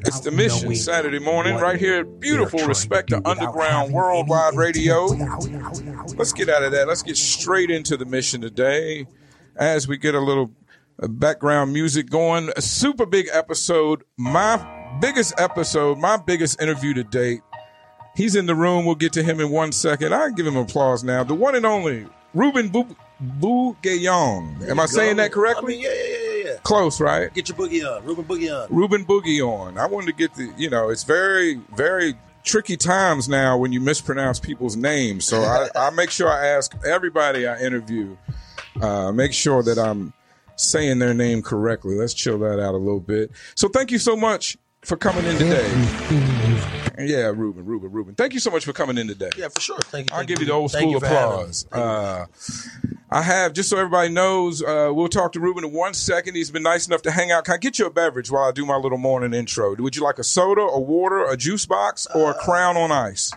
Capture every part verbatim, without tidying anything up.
without It's the mission Saturday morning right here at beautiful Respect the Underground Worldwide Radio. Let's get out of that. Let's get straight into the mission today as we get a little background music going. A super big episode. My biggest episode, my biggest interview to date. He's in the room. We'll get to him in one second. I'll give him applause now. The one and only Ruben Bugayong. Am I saying that correctly? I mean, yeah, yeah, yeah, yeah. Close, right? Get your boogie on. Ruben Bugayong. Ruben Bugayong. I wanted to get the, you know, it's very, very tricky times now when you mispronounce people's names. So I, I make sure I ask everybody I interview, uh, make sure that I'm saying their name correctly. Let's chill that out a little bit. So thank you so much for coming in today. Yeah, Ruben, Ruben, Ruben. Thank you so much for coming in today. Yeah, for sure. Thank you. I'll give you the old school applause. Uh, I have, just so everybody knows, uh, we'll talk to Ruben in one second. He's been nice enough to hang out. Can I get you a beverage while I do my little morning intro? Would you like a soda, a water, a juice box, or a uh, Crown on Ice?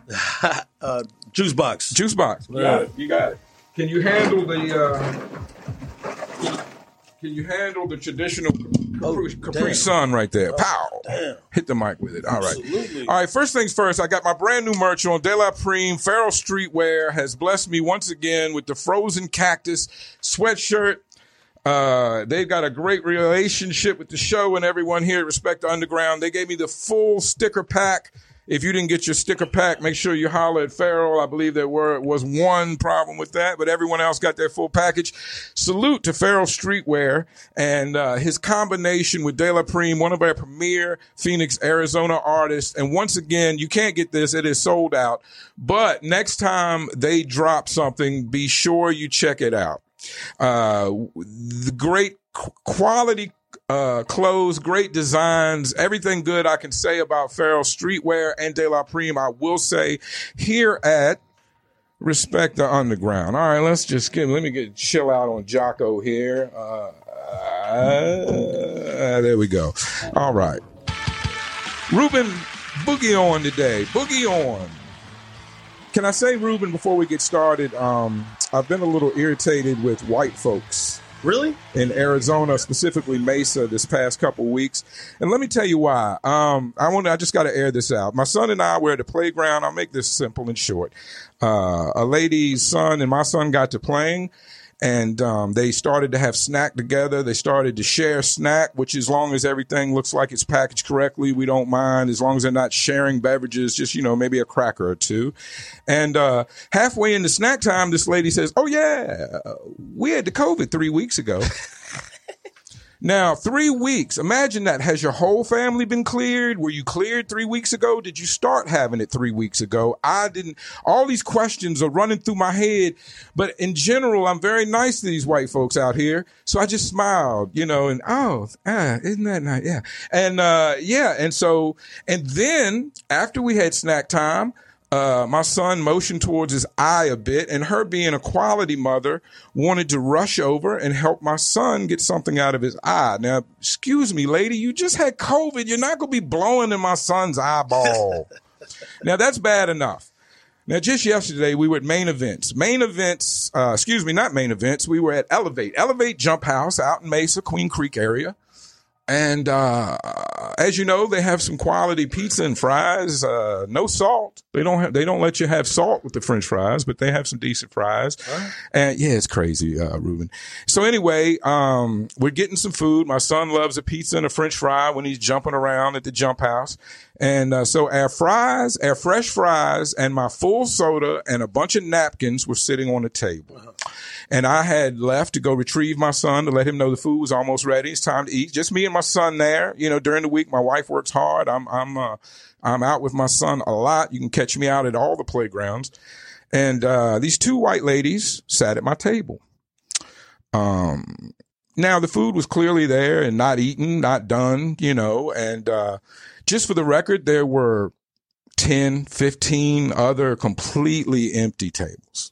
uh, juice box. Juice box. You got it. You got it. Can you handle the... Uh, Can you handle the traditional Capri, oh, Capri Sun right there? Oh, Pow! Damn. Hit the mic with it. All right. Absolutely. All right, first things first, I got my brand new merch on. De La Prime, Feral Streetwear has blessed me once again with the Frozen Cactus sweatshirt. Uh, they've got a great relationship with the show and everyone here at Respect the Underground. They gave me the full sticker pack. If you didn't get your sticker pack, make sure you holler at Feral. I believe there were was one problem with that, but everyone else got their full package. Salute to Feral Streetwear and uh, his combination with De La Prime, one of our premier Phoenix, Arizona artists. And once again, you can't get this. It is sold out. But next time they drop something, be sure you check it out. Uh, the great quality Uh, clothes, great designs, everything good I can say about Feral Streetwear and De La Prime, I will say here at Respect the Underground. All right, let's just get, let me get chill out on Jocko here. Uh, uh, there we go. All right. Ruben Bugayong today. Bugayong. Can I say, Ruben, before we get started, um, I've been a little irritated with white folks. Really? In Arizona, specifically Mesa, this past couple weeks. And let me tell you why. Um, I want to, I just got to air this out. My son and I were at the playground. I'll make this simple and short. Uh, a lady's son and my son got to playing, and um, they started to have snack together. They started to share snack, which as long as everything looks like it's packaged correctly, we don't mind. As long as they're not sharing beverages, just, you know, maybe a cracker or two. And uh, halfway into snack time, this lady says, oh, yeah, we had the COVID three weeks ago. Now, three weeks. Imagine that. Has your whole family been cleared? Were you cleared three weeks ago? Did you start having it three weeks ago? I didn't. All these questions are running through my head. But in general, I'm very nice to these white folks out here. So I just smiled, you know, and oh, ah, isn't that nice? Yeah. And uh, yeah. And so and then after we had snack time, Uh, my son motioned towards his eye a bit, and her being a quality mother wanted to rush over and help my son get something out of his eye. Now, excuse me, lady, you just had COVID. You're not going to be blowing in my son's eyeball. Now, that's bad enough. Now, just yesterday, we were at Main Events. Main Events, uh, excuse me, not Main Events. We were at Elevate. Elevate Jump House out in Mesa, Queen Creek area. And uh, as you know, they have some quality pizza and fries. Uh, no salt. They don't have. They don't let you have salt with the French fries, but they have some decent fries. Huh? And yeah, it's crazy, uh, Ruben. So anyway, um, we're getting some food. My son loves a pizza and a French fry when he's jumping around at the jump house. And uh, so our fries, our fresh fries, and my full soda and a bunch of napkins were sitting on the table. Uh-huh. And I had left to go retrieve my son to let him know the food was almost ready. It's time to eat. Just me and my son there. You know, during the week, my wife works hard. I'm I'm uh, I'm out with my son a lot. You can catch me out at all the playgrounds. And uh, these two white ladies sat at my table. Um, now the food was clearly there and not eaten, not done. You know, and uh, just for the record, there were ten, fifteen other completely empty tables.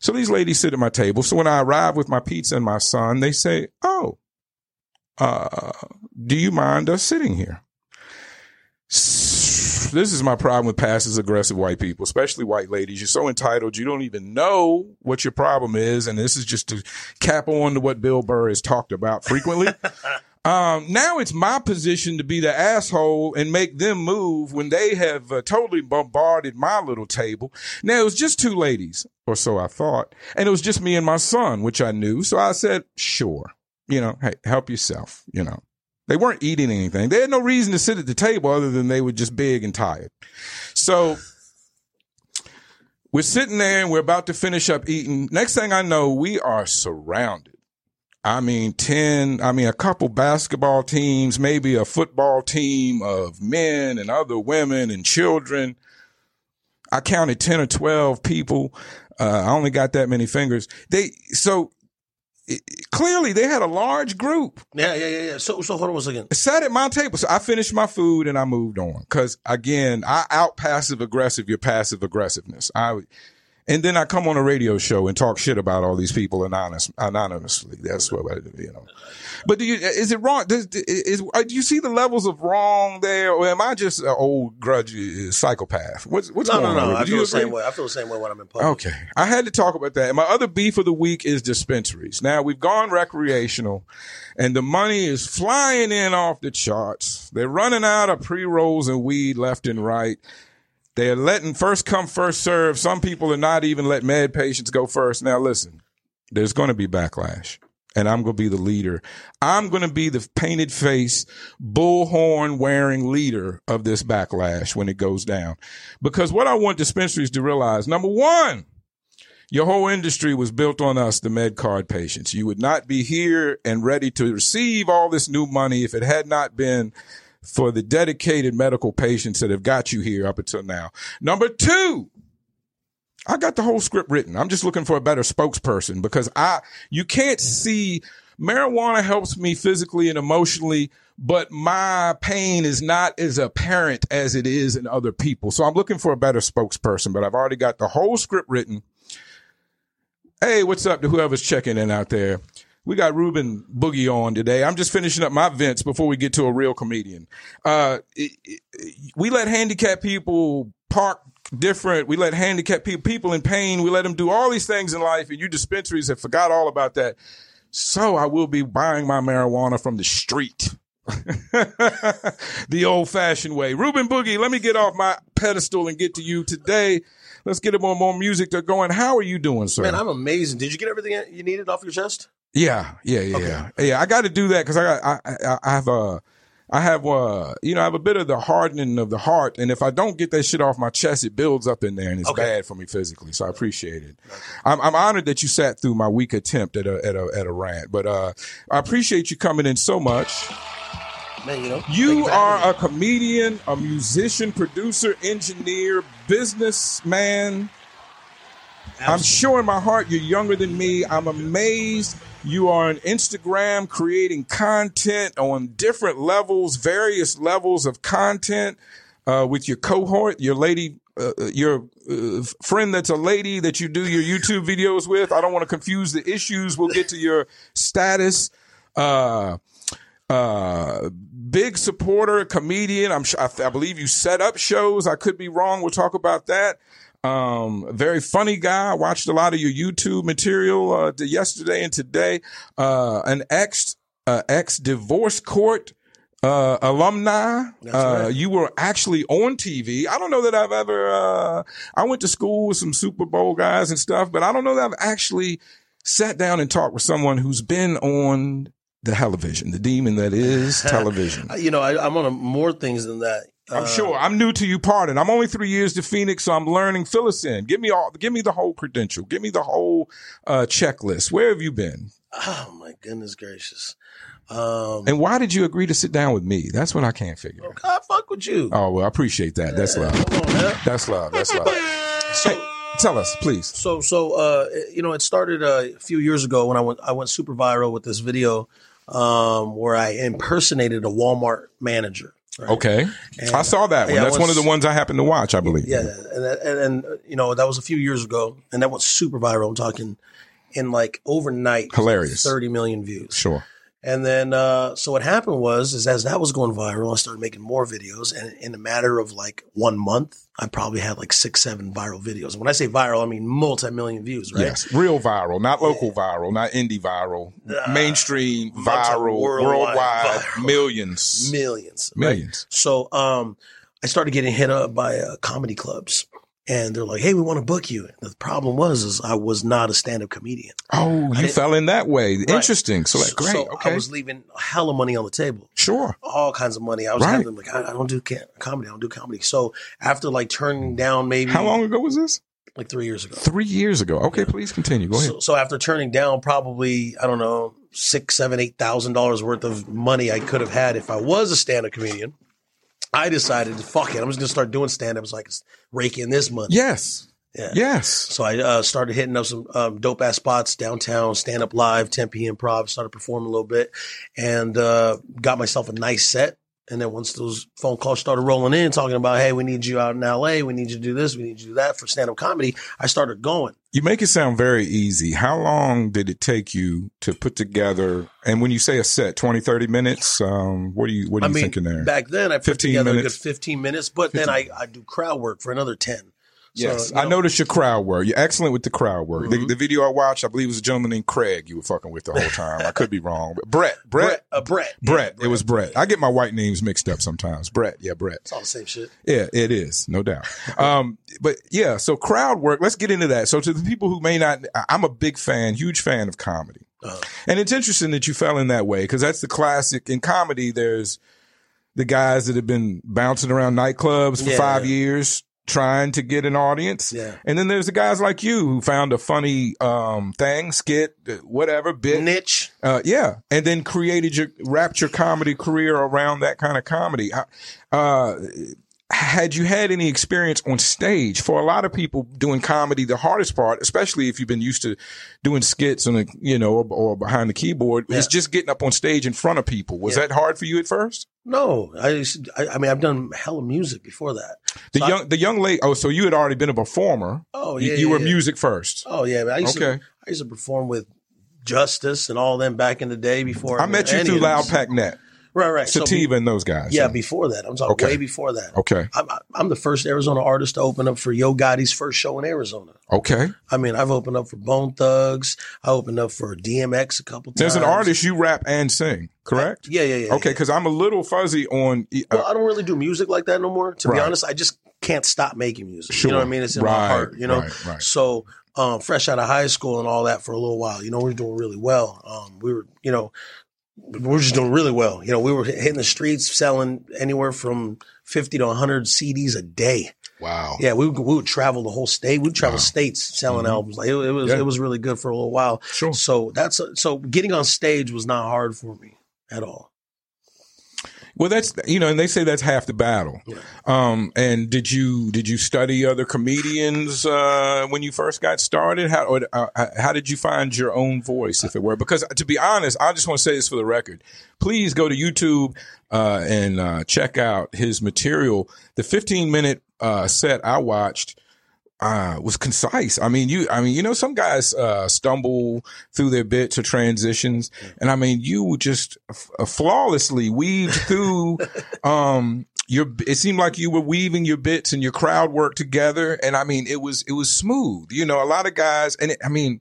So these ladies sit at my table. So when I arrive with my pizza and my son, they say, oh, uh, do you mind us sitting here? This is my problem with passive-aggressive white people, especially white ladies. You're so entitled. You don't even know what your problem is. And this is just to cap on to what Bill Burr has talked about frequently. Um, now it's my position to be the asshole and make them move when they have uh, totally bombarded my little table. Now, it was just two ladies, or so I thought, and it was just me and my son, which I knew. So I said, sure, you know, hey, help yourself, you know. They weren't eating anything. They had no reason to sit at the table other than they were just big and tired. So we're sitting there and we're about to finish up eating. Next thing I know, we are surrounded. I mean, ten, I mean, a couple basketball teams, maybe a football team of men and other women and children. I counted ten or twelve people. Uh, I only got that many fingers. They, so it, clearly they had a large group. Yeah, yeah, yeah, yeah. So, so hold on a second. Sat at my table. So I finished my food and I moved on. Cause again, I out passive aggressive your passive aggressiveness. I And then I come on a radio show and talk shit about all these people anonymous, anonymously. That's what I do, you know. But do you, is it wrong? Does, is, do you see the levels of wrong there? Or am I just an old grudge psychopath? What's, what's no, going no, on? No, no, no. I feel the same way. I feel the same way when I'm in public. Okay. I had to talk about that. And my other beef of the week is dispensaries. Now, we've gone recreational, and the money is flying in off the charts. They're running out of pre-rolls and weed left and right. They're letting first come, first serve. Some people are not even letting med patients go first. Now, listen, there's going to be backlash, and I'm going to be the leader. I'm going to be the painted face, bullhorn wearing leader of this backlash when it goes down. Because what I want dispensaries to realize, number one, your whole industry was built on us, the med card patients. You would not be here and ready to receive all this new money if it had not been for the dedicated medical patients that have got you here up until now. Number two, I got the whole script written. I'm just looking for a better spokesperson because I, you can't see marijuana helps me physically and emotionally, but my pain is not as apparent as it is in other people. So I'm looking for a better spokesperson, but I've already got the whole script written. Hey, what's up to whoever's checking in out there? We got Ruben Boogie on today. I'm just finishing up my vents before we get to a real comedian. Uh, it, it, we let handicapped people park different. We let handicapped people, people in pain. We let them do all these things in life, and you dispensaries have forgot all about that. So I will be buying my marijuana from the street. The old-fashioned way. Ruben Boogie, let me get off my pedestal and get to you today. Let's get him on more music. They're going, how are you doing, sir? Man, I'm amazing. Did you get everything you needed off your chest? Yeah, yeah, yeah, okay. yeah. yeah. I got to do that because I got, I, I, I have a, I have a, you know, I have a bit of the hardening of the heart, and if I don't get that shit off my chest, it builds up in there, and it's okay. Bad for me physically. So I appreciate it. Okay. I'm, I'm honored that you sat through my weak attempt at a, at a, at a rant, but uh, I appreciate you coming in so much. Man, you know, you are a comedian, a musician, producer, engineer, businessman. Absolutely. I'm sure in my heart you're younger than me. I'm amazed. You are on Instagram creating content on different levels, various levels of content uh, with your cohort, your lady, uh, your uh, friend that's a lady that you do your YouTube videos with. I don't want to confuse the issues. We'll get to your status. Uh, uh, big supporter, comedian. I'm I, I believe you set up shows. I could be wrong. We'll talk about that. Um, very funny guy. I watched a lot of your YouTube material, uh, yesterday and today. Uh, an ex, uh, ex divorce court, uh, alumni. That's uh, right. You were actually on T V. I don't know that I've ever, uh, I went to school with some Super Bowl guys and stuff, but I don't know that I've actually sat down and talked with someone who's been on the television, the demon that is television. You know, I, I'm on a, more things than that. I'm sure. I'm new to you, pardon. I'm only three years to Phoenix, so I'm learning. Fill us in. Give me all. Give me the whole credential. Give me the whole uh, checklist. Where have you been? Oh, my goodness gracious. Um, and why did you agree to sit down with me? That's what I can't figure out. I fuck with you. Oh, well, I appreciate that. Yeah, that's love. Come on, man. That's love. That's love. So, tell us, please. So, so uh, you know, it started a few years ago when I went, I went super viral with this video um, where I impersonated a Walmart manager. Right. Okay. And I saw that one. Yeah, That's was, one of the ones I happened to watch, I believe. Yeah. And, and, and, you know, that was a few years ago. And that went super viral. I'm talking in like overnight. Hilarious. thirty million views. Sure. And then, uh, so what happened was, is as that was going viral, I started making more videos. And in a matter of like one month, I probably had like six, seven viral videos. When I say viral, I mean multi-million views, right? Yes, real viral, not local viral, not indie viral, uh, mainstream viral, worldwide, worldwide viral. millions, millions, millions. Right? So um, I started getting hit up by uh, comedy clubs. And they're like, hey, we want to book you. The problem was, is I was not a stand-up comedian. Oh, you fell in that way. Right. Interesting. So, like, great. So okay. I was leaving a hell of money on the table. Sure. All kinds of money. I was right. having, like, I, I don't do comedy. I don't do comedy. So after, like, turning down maybe. How long ago was this? Like three years ago. Three years ago. Okay, yeah. Please continue. Go ahead. So, so after turning down probably, I don't know, six, seven, eight thousand dollars worth of money I could have had if I was a stand-up comedian. I decided, fuck it, I'm just going to start doing stand-ups so I can rake in this money. Yes. Yeah. Yes. So I uh, started hitting up some um, dope-ass spots downtown, Stand-Up Live, Tempe Improv, started performing a little bit, and uh, got myself a nice set. And then once those phone calls started rolling in, talking about, hey, we need you out in L A, we need you to do this, we need you to do that for stand-up comedy, I started going. You make it sound very easy. How long did it take you to put together, and when you say a set, twenty, thirty minutes, um, what are you, what are I you mean, thinking there? Back then, I put together minutes. a good fifteen minutes, but fifteen. Then I, I do crowd work for another ten. So, yes, you know, I noticed your crowd work. You're excellent with the crowd work. Mm-hmm. The, the video I watched, I believe it was a gentleman named Craig you were fucking with the whole time. I could be wrong. But Brett. Brett. Brett. Uh, Brett. Brett. Yeah, Brett. It was Brett. I get my white names mixed up sometimes. Brett. Yeah, Brett. It's all the same shit. Yeah, it is. No doubt. um, but yeah, so crowd work. Let's get into that. So to the people who may not, I'm a big fan, huge fan of comedy. Uh-huh. And it's interesting that you fell in that way because that's the classic. In comedy, there's the guys that have been bouncing around nightclubs for yeah, five yeah. years. Trying to get an audience. Yeah. And then there's the guys like you who found a funny um, thing, skit, whatever, bit. Niche. Uh, yeah. And then created your, wrapped your comedy career around that kind of comedy. Uh, had you had any experience on stage? For a lot of people doing comedy, the hardest part, especially if you've been used to doing skits on a, you know, or, or behind the keyboard, yeah. is just getting up on stage in front of people. Was yeah. that hard for you at first? No, I, I mean, I've done hella music before that. The so young, I, the young lady. Oh, so you had already been a performer. Oh, yeah. You, you yeah, were yeah. music first. Oh, yeah. I used okay. to, I used to perform with Justice and all them back in the day before. I met you through Loud Pack Net. Right, right. Sativa so be, and those guys. Yeah, so. Before that. I'm talking okay. way before that. Okay. I'm, I'm the first Arizona artist to open up for Yo Gotti's first show in Arizona. Okay. I mean, I've opened up for Bone Thugs. I opened up for D M X a couple times. As an artist, you rap and sing, correct? I, yeah, yeah, yeah. Okay, because yeah. I'm a little fuzzy on... Uh, well, I don't really do music like that no more. To right. be honest, I just can't stop making music. Sure. You know what I mean? It's in right, my heart, you know? Right, right. So... Um, fresh out of high school and all that for a little while, you know, we were doing really well. Um, we were, you know, we were just doing really well. You know, we were hitting the streets, selling anywhere from fifty to one hundred C Ds a day. Wow. Yeah, we, we would travel the whole state. We'd travel wow. states selling mm-hmm. albums. Like it, it was, yeah. it was really good for a little while. Sure. So that's a, so getting on stage was not hard for me at all. Well, that's, you know, and they say that's half the battle. Yeah. Um, and did you did you study other comedians uh, when you first got started? How or, uh, how did you find your own voice, if it were? Because to be honest, I just want to say this for the record. Please go to YouTube uh, and uh, check out his material. The fifteen minute uh, set I watched uh, was concise. I mean, you I mean, you know, some guys uh, stumble through their bits or transitions. And I mean, you just f- flawlessly weaved through um, your it seemed like you were weaving your bits and your crowd work together. And I mean, it was it was smooth. You know, a lot of guys. And it, I mean,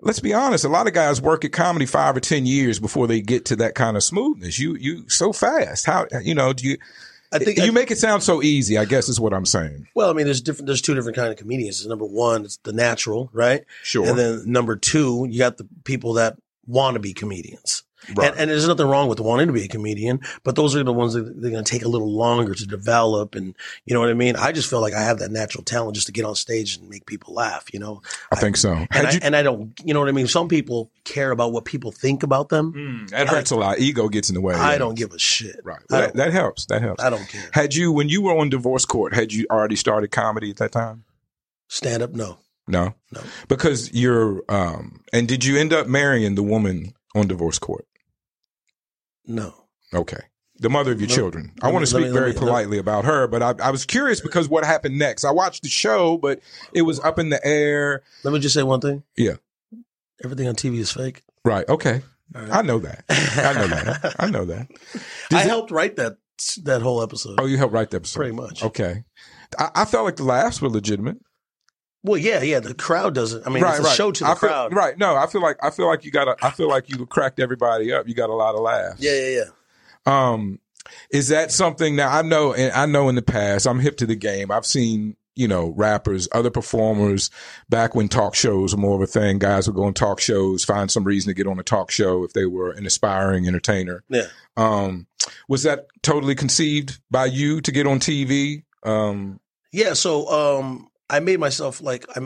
let's be honest. A lot of guys work at comedy five or ten years before they get to that kind of smoothness. You you so fast. How, you know, do you. I think you I, make it sound so easy, I guess is what I'm saying. Well, I mean, there's different. There's two different kinds of comedians. There's number one, it's the natural, right? Sure. And then number two, you got the people that want to be comedians. Right. And, and there's nothing wrong with wanting to be a comedian, but those are the ones that they're going to take a little longer to develop. And you know what I mean? I just feel like I have that natural talent just to get on stage and make people laugh, you know? I, I think so. And I, you, and I don't, you know what I mean? Some people care about what people think about them. Mm, that hurts I, a lot. Ego gets in the way. I yeah. don't give a shit. Right. Well, that, that helps. That helps. I don't care. Had you, when you were on Divorce Court, had you already started comedy at that time? Stand up? No. No? No. Because you're, um, and did you end up marrying the woman on Divorce Court? No. Okay. The mother of your no, children. I no, want to speak no, very no, politely no. about her, but I, I was curious because what happened next? I watched the show, but it was up in the air. Let me just say one thing. Yeah. Everything on T V is fake. Right. Okay. I know that. I know that. I know that. Does I it, helped write that that whole episode. Oh, you helped write the episode. Pretty much. Okay. I, I felt like the laughs were legitimate. Well, yeah, yeah. The crowd doesn't. I mean, right, it's a right. show to the I crowd. Feel, right. No, I feel like I feel like you got. I feel like you cracked everybody up. You got a lot of laughs. Yeah, yeah, yeah. Um, is that something now? I know, and I know in the past, I'm hip to the game. I've seen, you know, rappers, other performers, back when talk shows were more of a thing, guys would go on talk shows, find some reason to get on a talk show if they were an aspiring entertainer. Yeah. Um, was that totally conceived by you to get on T V? Um, yeah. So um, I made myself like, I,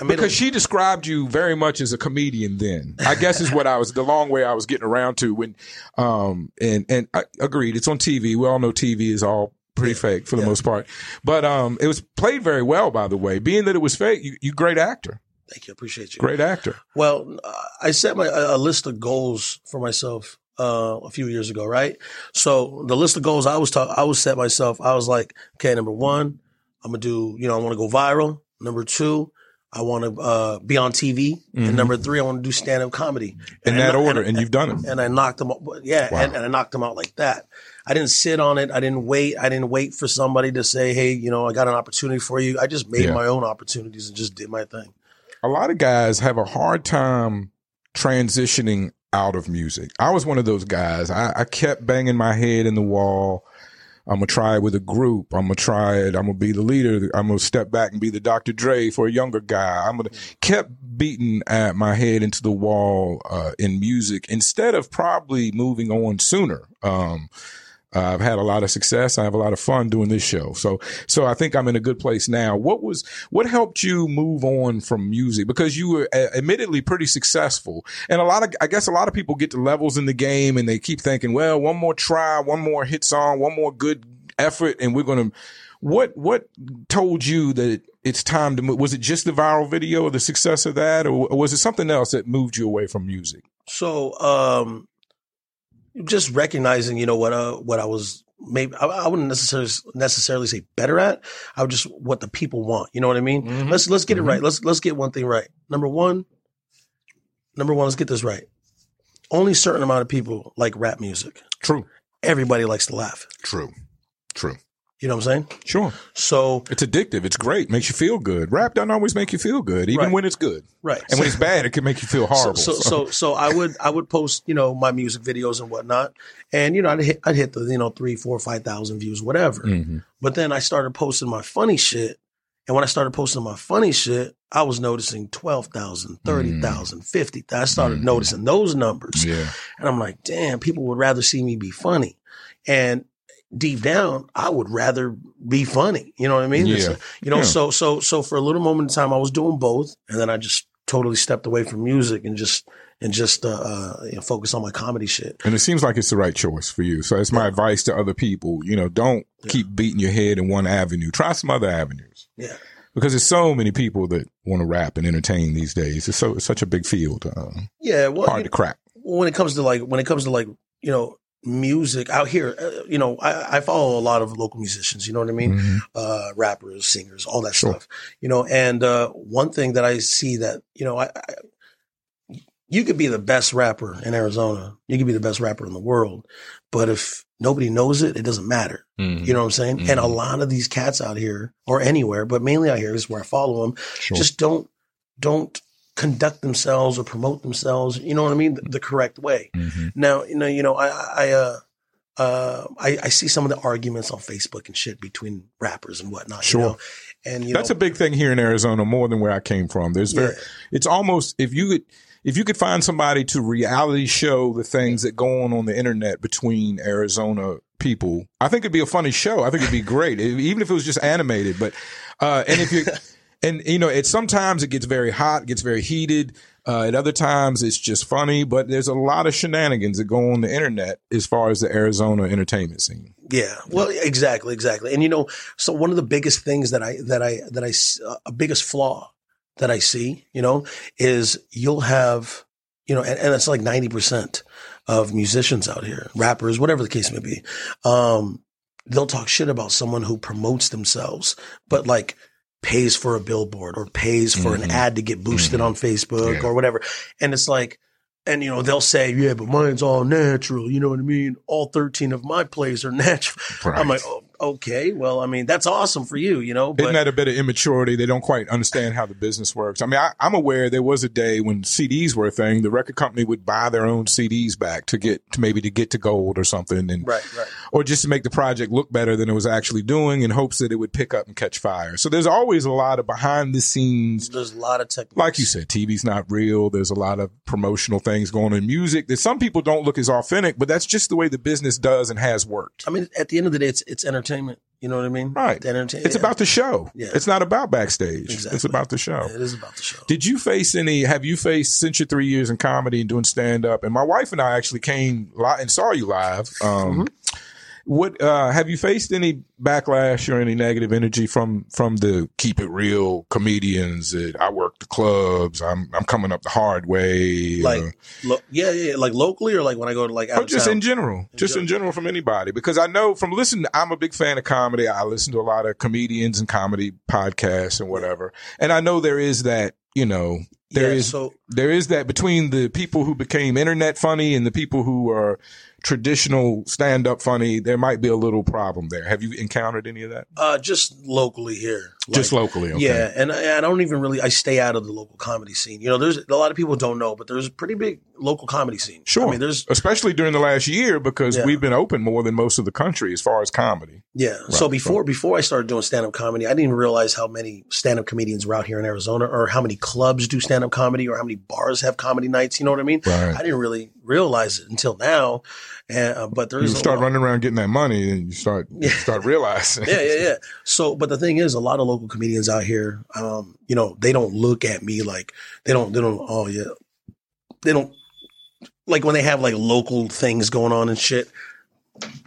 I made because a- she described you very much as a comedian then, I guess is what I was, the long way I was getting around to when, um, and, and I agreed, it's on T V. We all know T V is all pretty yeah. fake for the yeah. most part, but um, it was played very well. By the way, being that it was fake, you, you great actor. Thank you, appreciate you. Great actor. Well, I set my a list of goals for myself uh, a few years ago, right? So the list of goals I was talk, I was set myself. I was like, okay, number one, I'm gonna do. You know, I want to go viral. Number two, I want to uh, be on T V, mm-hmm. and number three, I want to do stand-up comedy. And in I, that order, and, and you've done it. And I knocked them out. Yeah, wow. and, and I knocked them out like that. I didn't sit on it. I didn't wait. I didn't wait for somebody to say, hey, you know, I got an opportunity for you. I just made yeah. my own opportunities and just did my thing. A lot of guys have a hard time transitioning out of music. I was one of those guys. I, I kept banging my head in the wall. I'm going to try it with a group. I'm going to try it. I'm going to be the leader. I'm going to step back and be the Doctor Dre for a younger guy. I'm going to kept beating at my head into the wall uh, in music instead of probably moving on sooner. Um, I've had a lot of success. I have a lot of fun doing this show. So, so I think I'm in a good place now. What was, what helped you move on from music? Because you were uh, admittedly pretty successful. And a lot of, I guess a lot of people get to levels in the game and they keep thinking, well, one more try, one more hit song, one more good effort. And we're going to, what, what told you that it's time to move? Was it just the viral video or the success of that? Or, or was it something else that moved you away from music? So, um, just recognizing, you know, what uh, what I was maybe I, I wouldn't necessarily necessarily say better at. I would just what the people want. You know what I mean? Mm-hmm. Let's let's get mm-hmm. it right. Let's let's get one thing right. Number one, number one. Let's get this right. Only a certain amount of people like rap music. True. Everybody likes to laugh. True. True. You know what I'm saying? Sure. So it's addictive. It's great. Makes you feel good. Rap doesn't always make you feel good, even right. when it's good. Right. And so, when it's bad, it can make you feel horrible. So, so, so, so I would, I would post, you know, my music videos and whatnot, and you know, I'd hit, I'd hit the, you know, three, four, five thousand views, whatever. Mm-hmm. But then I started posting my funny shit, and when I started posting my funny shit, I was noticing twelve thousand, thirty thousand, fifty thousand. I started mm-hmm. noticing those numbers, yeah. and I'm like, damn, people would rather see me be funny, and deep down, I would rather be funny. You know what I mean? Yeah. You know, yeah. so, so, so for a little moment in time, I was doing both. And then I just totally stepped away from music and just, and just, uh, uh you know, focus on my comedy shit. And it seems like it's the right choice for you. So that's my yeah. advice to other people. You know, don't yeah. keep beating your head in one avenue. Try some other avenues. Yeah. Because there's so many people that want to rap and entertain these days. It's so, it's such a big field. Um, yeah. Well, hard to crack. When it comes to like, when it comes to like, you know, music out here, uh, you know, I, I follow a lot of local musicians, you know what I mean? Mm-hmm. Uh, rappers, singers, all that sure. stuff, you know, and uh, one thing that I see that, you know, I, I you could be the best rapper in Arizona, you could be the best rapper in the world, but if nobody knows it, it doesn't matter. Mm-hmm. You know what I'm saying? Mm-hmm. And a lot of these cats out here or anywhere, but mainly out here is where I follow them, sure. just don't, don't conduct themselves or promote themselves, you know what I mean, the, the correct way. Mm-hmm. Now, you know, you know, I, I, uh, uh, I, I see some of the arguments on Facebook and shit between rappers and whatnot. Sure, you know? And you that's know, a big thing here in Arizona, more than where I came from. There's very, yeah. it's almost if you could, if you could find somebody to reality show the things that go on on the internet between Arizona people, I think it'd be a funny show. I think it'd be great, even if it was just animated. But uh, and if you. And, you know, it sometimes it gets very hot, gets very heated. Uh, at other times, it's just funny. But there's a lot of shenanigans that go on the internet as far as the Arizona entertainment scene. Yeah, well, exactly, exactly. And, you know, so one of the biggest things that I that I that I uh, a biggest flaw that I see, you know, is you'll have, you know, and, and it's like ninety percent of musicians out here, rappers, whatever the case may be. Um, they'll talk shit about someone who promotes themselves, but like pays for a billboard or pays for mm-hmm. an ad to get boosted mm-hmm. on Facebook yeah. or whatever. And it's like, And, you know, they'll say, yeah, but mine's all natural. You know what I mean? All thirteen of my plays are natural. Right. I'm like, oh, okay, well, I mean, that's awesome for you, you know. But isn't that a bit of immaturity? They don't quite understand how the business works. I mean, I, I'm aware there was a day when C Ds were a thing. The record company would buy their own C Ds back to get to maybe to get to gold or something. And, right, right. Or just to make the project look better than it was actually doing in hopes that it would pick up and catch fire. So there's always a lot of behind the scenes. There's a lot of techniques. Like you said, T V's not real. There's a lot of promotional things going on in music that some people don't look as authentic, but that's just the way the business does and has worked. I mean, at the end of the day, it's it's entertainment. You know what I mean? Right. Entertain- it's yeah. about the show. Yeah. It's not about backstage. Exactly. It's about the show. It is about the show. Did you face any, have you faced, since your three years in comedy and doing stand-up, and my wife and I actually came li- and saw you live. Um, mm-hmm. What uh, have you faced any backlash or any negative energy from from the keep it real comedians that I work the clubs? I'm I'm coming up the hard way. Like, uh, lo- yeah, yeah, like locally or like when I go to like out or just of town? in general, in just general. in general from anybody, because I know from listening, I'm a big fan of comedy. I listen to a lot of comedians and comedy podcasts and whatever, and I know there is that. You know, there yeah, is so, there is that between the people who became internet funny and the people who are traditional stand-up funny. There might be a little problem there. Have you encountered any of that? Uh, just locally here. Like, just locally. Okay. Yeah. And I, I don't even really I stay out of the local comedy scene. You know, there's a lot of people don't know, but there's a pretty big local comedy scene. Sure. I mean, there's especially during the last year because yeah. we've been open more than most of the country as far as comedy. Yeah. Right. So before so. before I started doing stand-up comedy, I didn't even realize how many stand-up comedians were out here in Arizona or how many clubs do stand-up comedy or how many bars have comedy nights. You know what I mean? Right. I didn't really realize it until now. And, uh, but there is you start running around getting that money and you start yeah. you start realizing. yeah, yeah, yeah. So, but the thing is, a lot of local comedians out here, um, you know, they don't look at me like they don't. They don't. Oh yeah, they don't. Like when they have like local things going on and shit.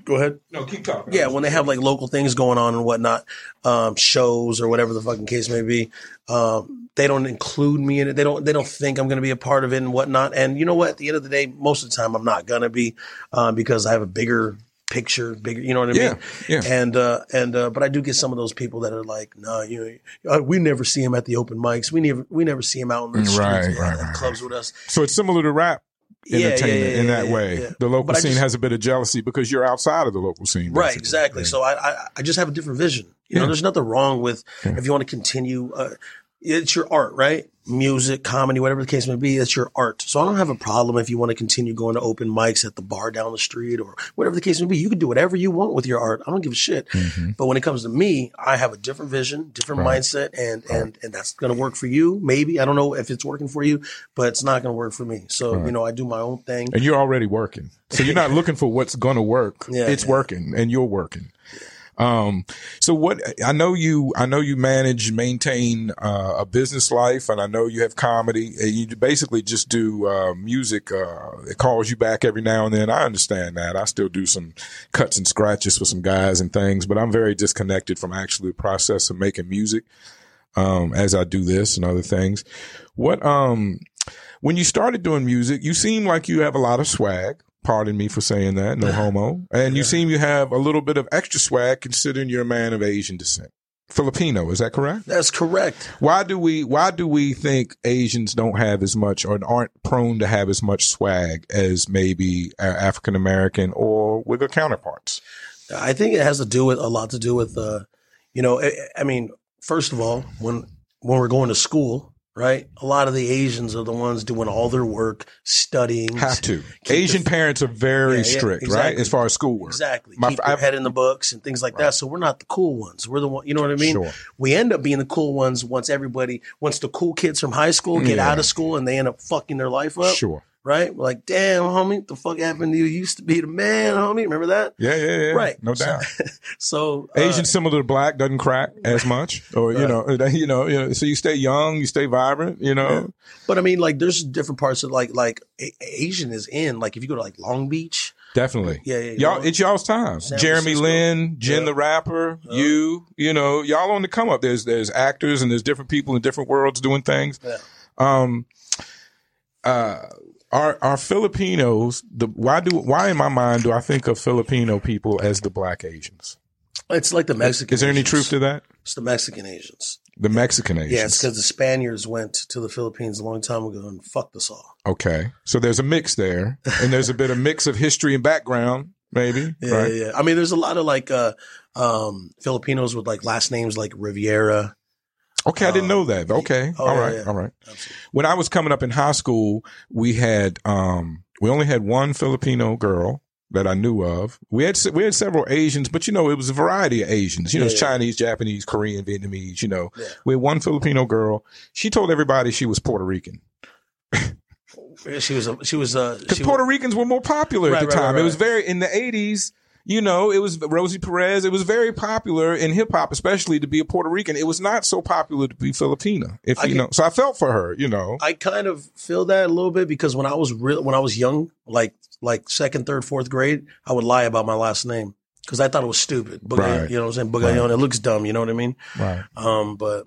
Go ahead. No, keep talking. Yeah, when they have like local things going on and whatnot, um, shows or whatever the fucking case may be, um, they don't include me in it. They don't. They don't think I'm going to be a part of it and whatnot. And you know what? At the end of the day, most of the time, I'm not going to be uh, because I have a bigger picture, bigger. You know what I yeah, mean? Yeah. And uh, and uh, but I do get some of those people that are like, no, nah, you know, we never see him at the open mics. We never we never see him out in the right, streets, right, right, right. clubs with us. So it's similar to rap. Entertainment yeah, yeah, yeah, yeah, in that yeah, way. Yeah, yeah. The local scene just, has a bit of jealousy because you're outside of the local scene. Right, basically. Exactly. Right. So I, I I just have a different vision. You yeah. know, there's nothing wrong with yeah. if you want to continue. Uh, it's your art, right? Music, comedy, whatever the case may be, it's your art. So I don't have a problem if you want to continue going to open mics at the bar down the street or whatever the case may be. You can do whatever you want with your art. I don't give a shit. Mm-hmm. But when it comes to me, I have a different vision, different right. mindset, and, right. and and that's going to work for you, maybe. I don't know if it's working for you, but it's not going to work for me. So, right. you know, I do my own thing. And you're already working. So you're not looking for what's going to work. Yeah, it's yeah. working, and you're working. Yeah. Um, so what, I know you, I know you manage, maintain, uh, a business life, and I know you have comedy and you basically just do, uh, music, uh, it calls you back every now and then. I understand that. I still do some cuts and scratches for some guys and things, but I'm very disconnected from actually the process of making music, um, as I do this and other things. What, um, when you started doing music, you seem like you have a lot of swag. Pardon me for saying that, no homo. And you yeah. seem you have a little bit of extra swag considering you're a man of Asian descent. Filipino, is that correct? That's correct. Why do we why do we think Asians don't have as much or aren't prone to have as much swag as maybe our African American or with their counterparts? I think it has to do with a lot to do with, uh, you know, I, I mean, first of all, when when we're going to school. Right. A lot of the Asians are the ones doing all their work, studying. Have to. Asian the, parents are very yeah, yeah, strict, exactly. right? As far as schoolwork. Exactly. My, Keep I've, your head in the books and things like right. that. So we're not the cool ones. We're the one, you know what I mean? Sure. We end up being the cool ones once everybody, once the cool kids from high school get yeah. out of school and they end up fucking their life up. Sure. Right? We're like, damn, homie, what the fuck happened to you? You used to be the man, homie. Remember that? Yeah, yeah, yeah. Right. No doubt. So, so uh, Asian similar to black doesn't crack as much. Or, right. you know, you know, you know, so you stay young, you stay vibrant, you know. Yeah. But I mean, like, there's different parts of like, like a- Asian is in, like, if you go to like Long Beach. Definitely. Yeah, yeah. Y'all, know, it's y'all's time. Jeremy Lin, Jen yeah. the Rapper, yeah. you, you know, y'all on the come up. There's, there's actors and there's different people in different worlds doing things. Yeah. Um, uh, Are are Filipinos the why do why in my mind do I think of Filipino people as the black Asians? It's like the Mexican Asians. Is there any truth to that? It's the Mexican Asians. The Mexican Asians. Yeah, it's because the Spaniards went to the Philippines a long time ago and fucked us all. Okay. So there's a mix there. And there's a bit of mix of history and background, maybe. Yeah, right? yeah. I mean, there's a lot of like uh, um, Filipinos with like last names like Riviera. Okay, I didn't know that. Okay. Oh, all right. Yeah, yeah. All right. Absolutely. When I was coming up in high school, we had um, we only had one Filipino girl that I knew of. We had we had several Asians, but you know, it was a variety of Asians. You know, yeah, it was yeah. Chinese, Japanese, Korean, Vietnamese, you know. Yeah. We had one Filipino girl. She told everybody she was Puerto Rican. she was a, she was because Puerto was, Ricans were more popular right, at the time. Right, right, right. It was very in the eighties. You know, it was Rosie Perez. It was very popular in hip hop, especially to be a Puerto Rican. It was not so popular to be Filipina. If I you know, so I felt for her. You know, I kind of feel that a little bit because when I was real, when I was young, like like second, third, fourth grade, I would lie about my last name because I thought it was stupid. Bug- right. You know what I'm saying? Bugayong. Right. It looks dumb. You know what I mean? Right. Um. But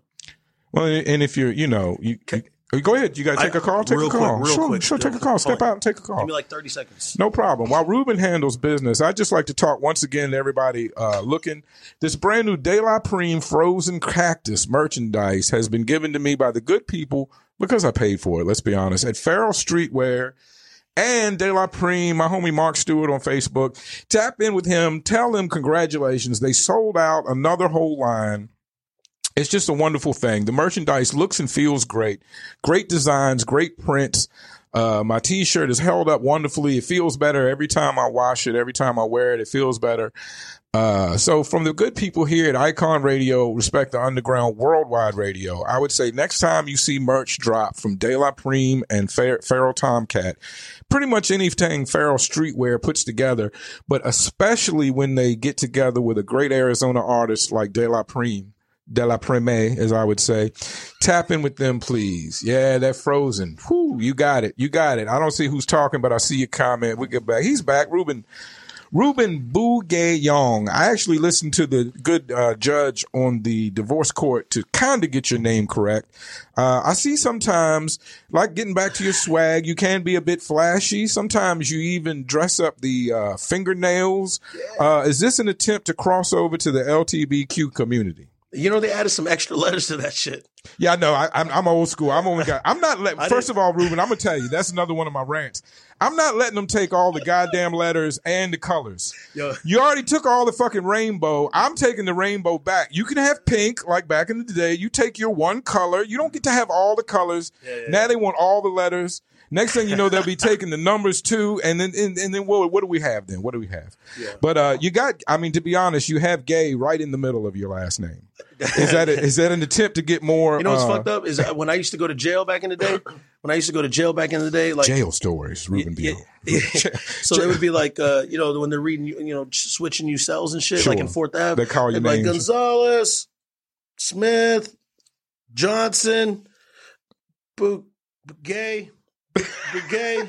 well, and if you're, you know, you. you Go ahead. You got to take I, a call? Take a call. Quick, sure, quick, sure take a call. Step out and take a call. Give me like thirty seconds. No problem. While Ruben handles business, I'd just like to talk once again to everybody uh, looking. This brand new De La Prime Frozen Cactus merchandise has been given to me by the good people because I paid for it, let's be honest, at Feral Streetwear and De La Prime, my homie Mark Stewart on Facebook. Tap in with him. Tell him congratulations. They sold out another whole line. It's just a wonderful thing. The merchandise looks and feels great. Great designs, great prints. Uh, my T-shirt is held up wonderfully. It feels better every time I wash it. Every time I wear it, it feels better. Uh, so from the good people here at Icon Radio, Respect the Underground, Worldwide Radio, I would say next time you see merch drop from De La Prime and Fer- Feral Tomcat, pretty much anything Feral Streetwear puts together, but especially when they get together with a great Arizona artist like De La Prime, De La Prime, as I would say. Tap in with them, please. Yeah, they're frozen. Whew, you got it. You got it. I don't see who's talking, but I see your comment. We get back. He's back. Ruben. Ruben Bugayong. I actually listened to the good uh, judge on the divorce court to kind of get your name correct. Uh, I see sometimes, like getting back to your swag, you can be a bit flashy. Sometimes you even dress up the uh, fingernails. Uh, is this an attempt to cross over to the L G B T Q community? You know, they added some extra letters to that shit. Yeah, I know. I, I'm, I'm old school. I'm only got. I'm not letting. First of all, Ruben, I'm gonna tell you that's another one of my rants. I'm not letting them take all the goddamn letters and the colors. Yo. You already took all the fucking rainbow. I'm taking the rainbow back. You can have pink like back in the day. You take your one color. You don't get to have all the colors. Yeah, yeah, now yeah. They want all the letters. Next thing you know, they'll be taking the numbers too, and then and, and then what, what do we have then? What do we have? Yeah. But uh, you got, I mean, to be honest, you have gay right in the middle of your last name. Is that a, is that an attempt to get more? You know what's uh, fucked up is when I used to go to jail back in the day. When I used to go to jail back in the day, like jail stories, Ruben yeah, yeah, yeah. So they would be like, uh, you know, when they're reading, you know, switching you cells and shit, sure. Like in Fourth Avenue, they call you names like Gonzalez, Smith, Johnson, Bo- Gay. Gay,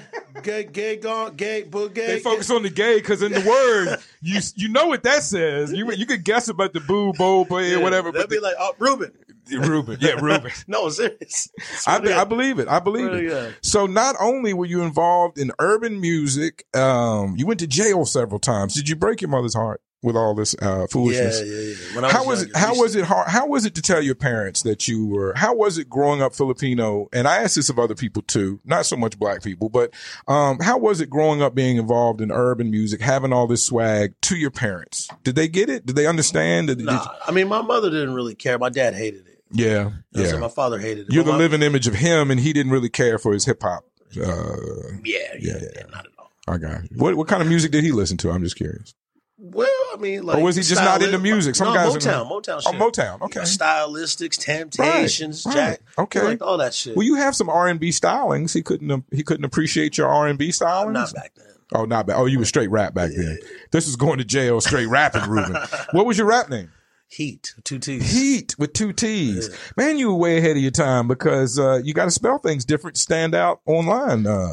gay, gay, gone, gay, boo, gay. They focus gay. On the gay because in the word, you you know what that says. You you could guess about the boo, bo, boy, yeah, whatever. That'd but be the, like, oh, Ruben. Ruben, yeah, Ruben. No, serious. I, I believe it. I believe it. it. So not only were you involved in urban music, um, you went to jail several times. Did you break your mother's heart with all this uh, foolishness? Yeah, yeah, yeah. When I was how younger, was it? How was it hard? How was it to tell your parents that you were? How was it growing up Filipino? And I asked this of other people too, not so much black people, but um, how was it growing up being involved in urban music, having all this swag to your parents? Did they get it? Did they understand? Did, nah, did you... I mean, my mother didn't really care. My dad hated it. Yeah, you know, yeah. So my father hated it. You're my the mom... living image of him, and he didn't really care for his hip hop. Uh, yeah, yeah, yeah, yeah, not at all. I got you. What what kind of music did he listen to? I'm just curious. Well, I mean, like, or was he just not into music? Some no, guys Motown, Motown, shit. Oh, Motown. Okay, you know, Stylistics, Temptations, right, right. Jack. Okay, like all that shit. Well, you have some R and B stylings. He couldn't. Um, he couldn't appreciate your R and B stylings. Not back then. Oh, not back. Oh, you were straight rap back yeah. then. This is going to jail, straight rapping, Ruben. What was your rap name? Heat, two T's. Heat with two T's. Yeah. Man, you were way ahead of your time because uh, you got to spell things different. Stand out online. Uh,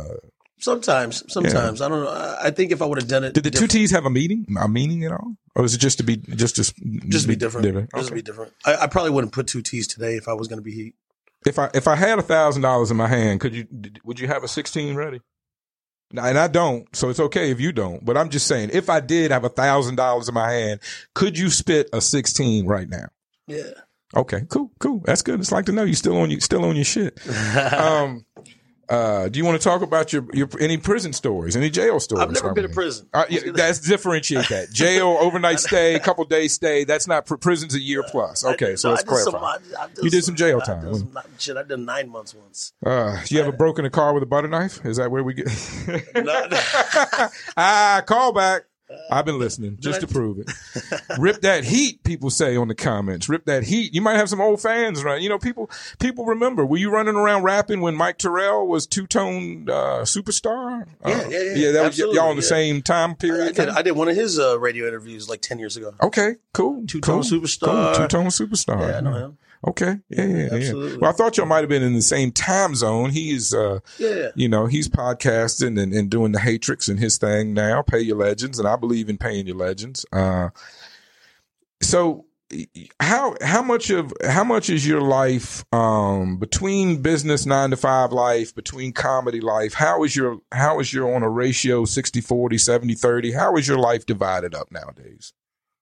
Sometimes, sometimes yeah. I don't know. I think if I would have done it, did the different. Two T's have a meaning? A meaning at all, or is it just to be just to just be, be different? different? Just okay. to be different. I, I probably wouldn't put two T's today if I was going to be Heat. If I if I had a thousand dollars in my hand, could you? Would you have a sixteen ready? And I don't, so it's okay if you don't. But I'm just saying, if I did have a thousand dollars in my hand, could you spit a sixteen right now? Yeah. Okay, cool, cool. That's good. It's like to know you still on you still on your shit. Um, uh, do you want to talk about your, your any prison stories, any jail stories? I've never I been mean. to prison. Uh, yeah, that's differentiate that jail, overnight stay, couple days stay. That's not pr- prison's a year plus. Okay, so let's clarify. Some, I, I you did some, some jail time. I did some, shit, I did nine months once. Uh, you I, ever broken a car with a butter knife? Is that where we get? Ah, call back. I've been listening just to prove it. Rip that heat, people say on the comments. Rip that heat. You might have some old fans, right? You know, people people remember. Were you running around rapping when Mike Terrell was Two-Toned uh, Superstar? Yeah, uh, yeah, yeah. Yeah, that was y- y'all in the yeah. same time period. I, I, did, I did one of his uh, radio interviews like ten years ago. Okay, cool. Two-Toned cool, Superstar. Cool. Two-Toned Superstar. Yeah, I know him. Okay. Yeah, yeah, Absolutely. yeah. Well, I thought y'all might have been in the same time zone. He's, uh, yeah. you know, he's podcasting and, and doing the Hatrix and his thing now. Pay your legends, and I believe in paying your legends. Uh, so, how how much of how much is your life um, between business nine to five life, between comedy life? How is your how is your on a ratio sixty forty, seventy thirty? How is your life divided up nowadays?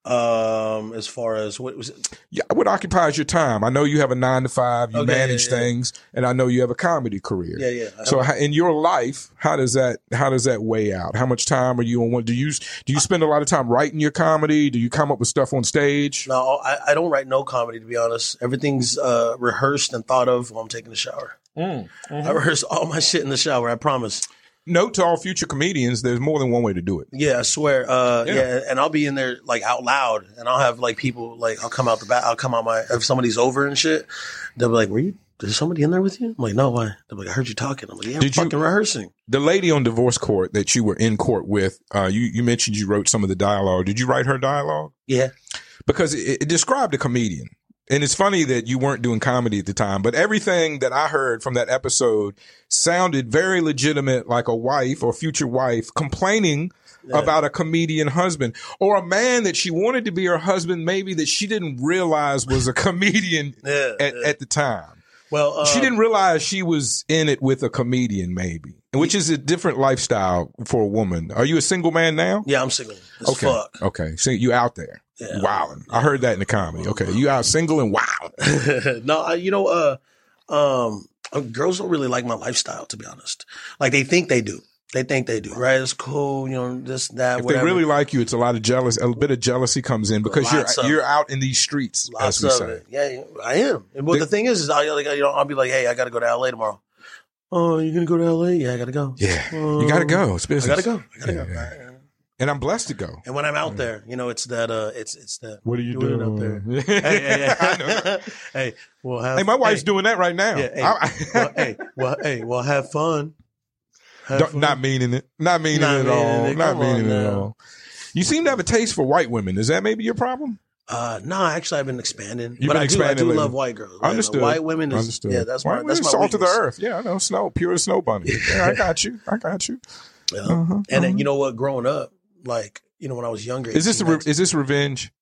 Um, as far as what was it? Yeah, what occupies your time? I know you have a nine to five, you okay, manage yeah, yeah, things, yeah. and I know you have a comedy career. Yeah, yeah. So, how, in your life, how does that how does that weigh out? How much time are you on? What do you do? You spend a lot of time writing your comedy? Do you come up with stuff on stage? No, I, I don't write no comedy, to be honest. Everything's uh, rehearsed and thought of while I'm taking a shower. Mm, mm-hmm. I rehearse all my shit in the shower. I promise. Note to all future comedians, there's more than one way to do it. Yeah, I swear. Uh, yeah. yeah, and I'll be in there like out loud, and I'll have like people like I'll come out the back. I'll come out my if somebody's over and shit. They'll be like, "Were you? Is somebody in there with you?" I'm like, "No, why?" They're like, "I heard you talking." I'm like, "Yeah, I'm Did fucking you, rehearsing." The lady on Divorce Court that you were in court with, uh, you you mentioned you wrote some of the dialogue. Did you write her dialogue? Yeah, because it, it described a comedian. And it's funny that you weren't doing comedy at the time, but everything that I heard from that episode sounded very legitimate, like a wife or future wife complaining yeah. about a comedian husband or a man that she wanted to be her husband, maybe that she didn't realize was a comedian yeah, at, yeah. at the time. Well, um, she didn't realize she was in it with a comedian, maybe, which is a different lifestyle for a woman. Are you a single man now? Yeah, I'm single. As okay. Fuck. Okay. So you out there. Yeah. Wilding. I heard that in the comedy. Okay, you out single and wild. No, I, you know, uh, um, girls don't really like my lifestyle, to be honest. Like they think they do. They think they do, right? It's cool, you know, this, that, if whatever. If they really like you, it's a lot of jealous. A bit of jealousy comes in because Lots you're you're out in these streets. Lots as we of say. It. Yeah, I am. And what the thing is, is I like, you know, I'll be like, hey, I got to go to L A tomorrow. Oh, you're gonna go to L A? Yeah, I gotta go. Yeah, um, you gotta go. It's business. I gotta go. I gotta yeah. go. All right. And I'm blessed to go. And when I'm out yeah. there, you know, it's that, uh, it's, it's that. What are you doing, doing? Out there? hey, hey, hey. I know. hey, well, have, hey, my wife's hey. doing that right now. Yeah, hey. I, well, hey, well, hey, well, have fun. Have fun. Not meaning it. Not meaning not it at all. It. Not meaning it at all. You seem to have a taste for white women. Is that maybe your problem? Uh, no, actually, I've been expanding. You've but been I, do, expanding I do love white girls. Right? Understood. White women is, Understood. yeah, that's my, that's my salt of the earth. Yeah, I know. Snow, pure snow bunny. yeah, I got you. I got you. Yeah. Uh-huh, and uh-huh. then, you know what, growing up, like, you know, when I was younger. Is this re- is this revenge?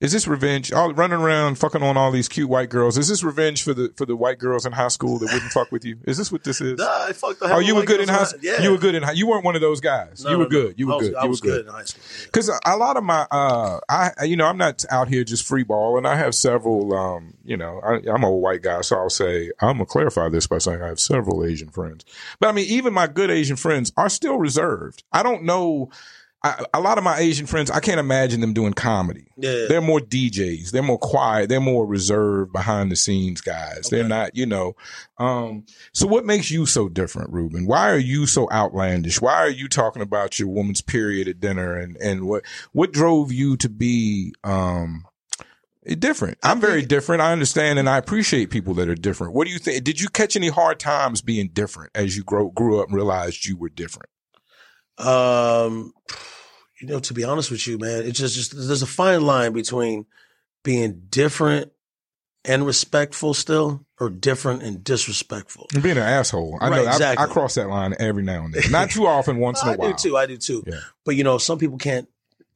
Is this revenge? All running around fucking on all these cute white girls. Is this revenge for the for the white girls in high school that wouldn't fuck with you? Is this what this is? Nah, I fucked the hell. Oh, you were good in high school. Yeah. You were good in high. You weren't one of those guys. No, you were no, good. You were I was, good. I was you were good. good in high school. Because yeah. a lot of my, uh, I you know, I'm not out here just free ball, and I have several. Um, you know, I, I'm a white guy, so I'll say I'm gonna clarify this by saying I have several Asian friends. But I mean, even my good Asian friends are still reserved. I don't know. I, a lot of my Asian friends, I can't imagine them doing comedy. Yeah. They're more D Js. They're more quiet. They're more reserved behind the scenes guys. Okay. They're not, you know. Um, so what makes you so different, Ruben? Why are you so outlandish? Why are you talking about your woman's period at dinner? And, and what what drove you to be um, different? I'm very different. I understand and I appreciate people that are different. What do you think? Did you catch any hard times being different as you grow, grew up and realized you were different? Um, you know, to be honest with you, man, it's just, just there's a fine line between being different and respectful still or different and disrespectful. And being an asshole. I right, know exactly. I, I cross that line every now and then. Not too often, once in a I while. I do too. I do too. Yeah. But, you know, some people can't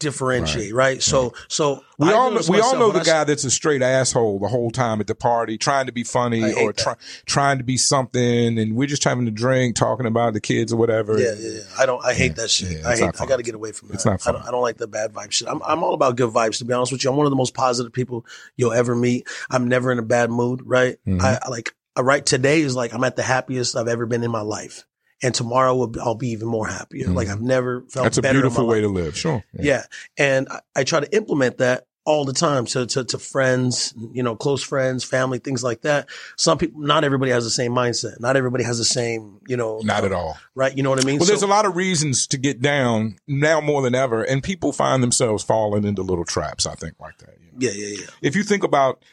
differentiate, right? right? So, right. so we I all know, we all know the guy that's a straight asshole the whole time at the party, trying to be funny or try, trying to be something, and we're just having a drink, talking about the kids or whatever. Yeah, yeah. yeah. I don't. I hate yeah, that shit. Yeah, I hate. I got to get away from that. It's not fun. I don't, I don't like the bad vibe shit. I'm, I'm all about good vibes. To be honest with you, I'm one of the most positive people you'll ever meet. I'm never in a bad mood, right? Mm-hmm. I, I like. Right, today is like I'm at the happiest I've ever been in my life. And tomorrow will, I'll be even more happier. Mm-hmm. Like I've never felt That's better. That's a beautiful way life. to live. Sure. Yeah. yeah. And I, I try to implement that all the time to, to, to friends, you know, close friends, family, things like that. Some people, not everybody has the same mindset. Not everybody has the same, you know. Not at all. Right. You know what I mean? Well, so, there's a lot of reasons to get down now more than ever. And people find themselves falling into little traps, I think, like that. You know? Yeah, yeah, yeah. If you think about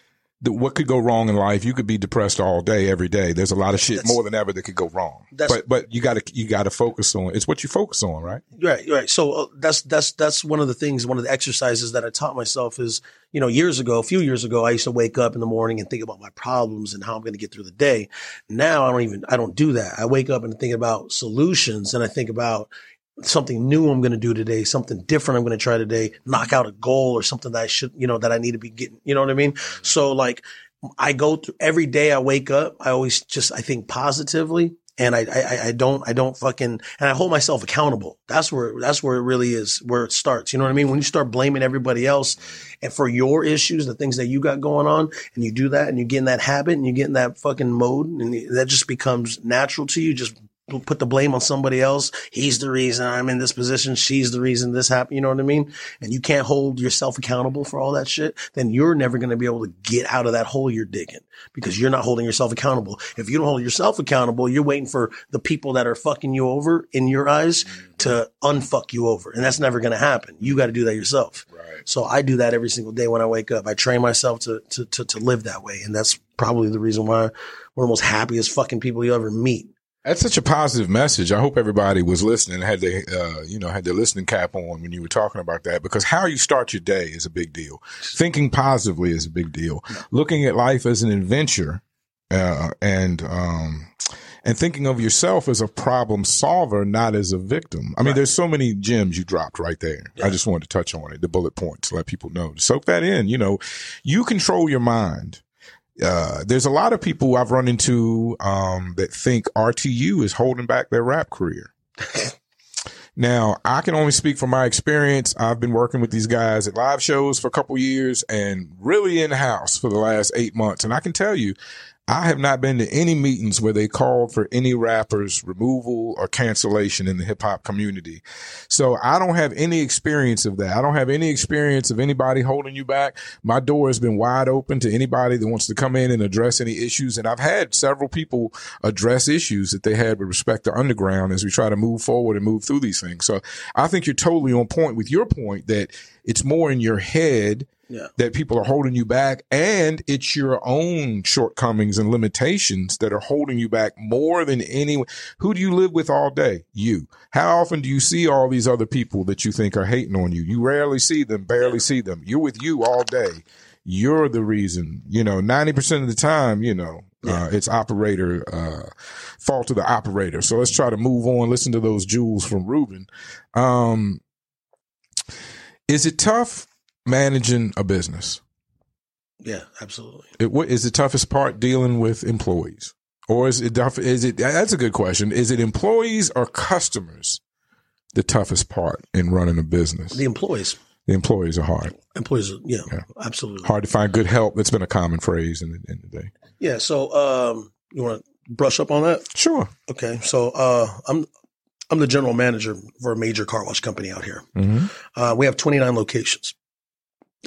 The, what could go wrong in life? You could be depressed all day, every day. There's a lot of shit that's, more than ever that could go wrong. But but you gotta you gotta focus on it's what you focus on, right? Right, right. So uh, that's that's that's one of the things, one of the exercises that I taught myself is, you know, years ago, a few years ago, I used to wake up in the morning and think about my problems and how I'm going to get through the day. Now I don't even I don't do that. I wake up and think about solutions, and I think about something new I'm going to do today, something different I'm going to try today, knock out a goal or something that I should, you know, that I need to be getting, you know what I mean? So like I go through every day I wake up, I always just, I think positively. And I, I, I don't, I don't fucking, and I hold myself accountable. That's where, that's where it really is, where it starts. You know what I mean? When you start blaming everybody else and for your issues, the things that you got going on, and you do that and you get in that habit and you get in that fucking mode, and that just becomes natural to you. Just put the blame on somebody else. He's the reason I'm in this position. She's the reason this happened. You know what I mean? And you can't hold yourself accountable for all that shit. Then you're never going to be able to get out of that hole you're digging because you're not holding yourself accountable. If you don't hold yourself accountable, you're waiting for the people that are fucking you over in your eyes to unfuck you over. And that's never going to happen. You got to do that yourself. Right. So I do that every single day when I wake up. I train myself to, to, to, to live that way. And that's probably the reason why I'm one of the most happiest fucking people you ever meet. That's such a positive message. I hope everybody was listening, had their, uh, you know, had their listening cap on when you were talking about that, because how you start your day is a big deal. Thinking positively is a big deal. Looking at life as an adventure, uh, and, um, and thinking of yourself as a problem solver, not as a victim. I mean, right. There's so many gems you dropped right there. Yeah. I just wanted to touch on it, the bullet points, let people know. Soak that in. You know, you control your mind. Uh, there's a lot of people I've run into um, that think R T U is holding back their rap career. Now, I can only speak from my experience. I've been working with these guys at live shows for a couple years and really in-house for the last eight months. And I can tell you, I have not been to any meetings where they called for any rappers' removal or cancellation in the hip-hop community. So I don't have any experience of that. I don't have any experience of anybody holding you back. My door has been wide open to anybody that wants to come in and address any issues. And I've had several people address issues that they had with Respect to Underground as we try to move forward and move through these things. So I think you're totally on point with your point that it's more in your head. Yeah. That people are holding you back, and it's your own shortcomings and limitations that are holding you back more than anyone. Who do you live with all day? You. How often do you see all these other people that you think are hating on you? You rarely see them, barely yeah. see them. You're with you all day. You're the reason, you know, ninety percent of the time, you know, yeah. uh, it's operator, uh, fault of the operator. So let's try to move on. Listen to those jewels from Ruben. Um, is it tough managing a business? Yeah, absolutely. It, what is the toughest part dealing with employees, or is it tough? Is it? That's a good question. Is it employees or customers? The toughest part in running a business. The employees. The employees are hard. Employees, are, yeah, yeah, absolutely. Hard to find good help. That's been a common phrase in the end of the day. Yeah. So um, you want to brush up on that? Sure. Okay. So uh, I'm I'm the general manager for a major car wash company out here. Mm-hmm. Uh, we have twenty-nine locations.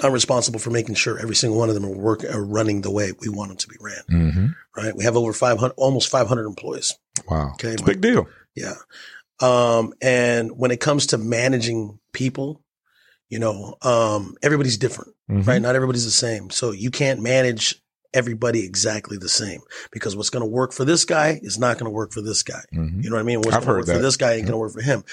I'm responsible for making sure every single one of them are work are running the way we want them to be ran. Mm-hmm. Right? We have over five hundred, almost five hundred employees. Wow, okay, it's a big deal. Yeah, um, and when it comes to managing people, you know, um, everybody's different, mm-hmm. right? Not everybody's the same, so you can't manage everybody exactly the same, because what's going to work for this guy is not going to work for this guy. Mm-hmm. You know what I mean? What's going to work that. for this guy ain't yeah. going to work for him.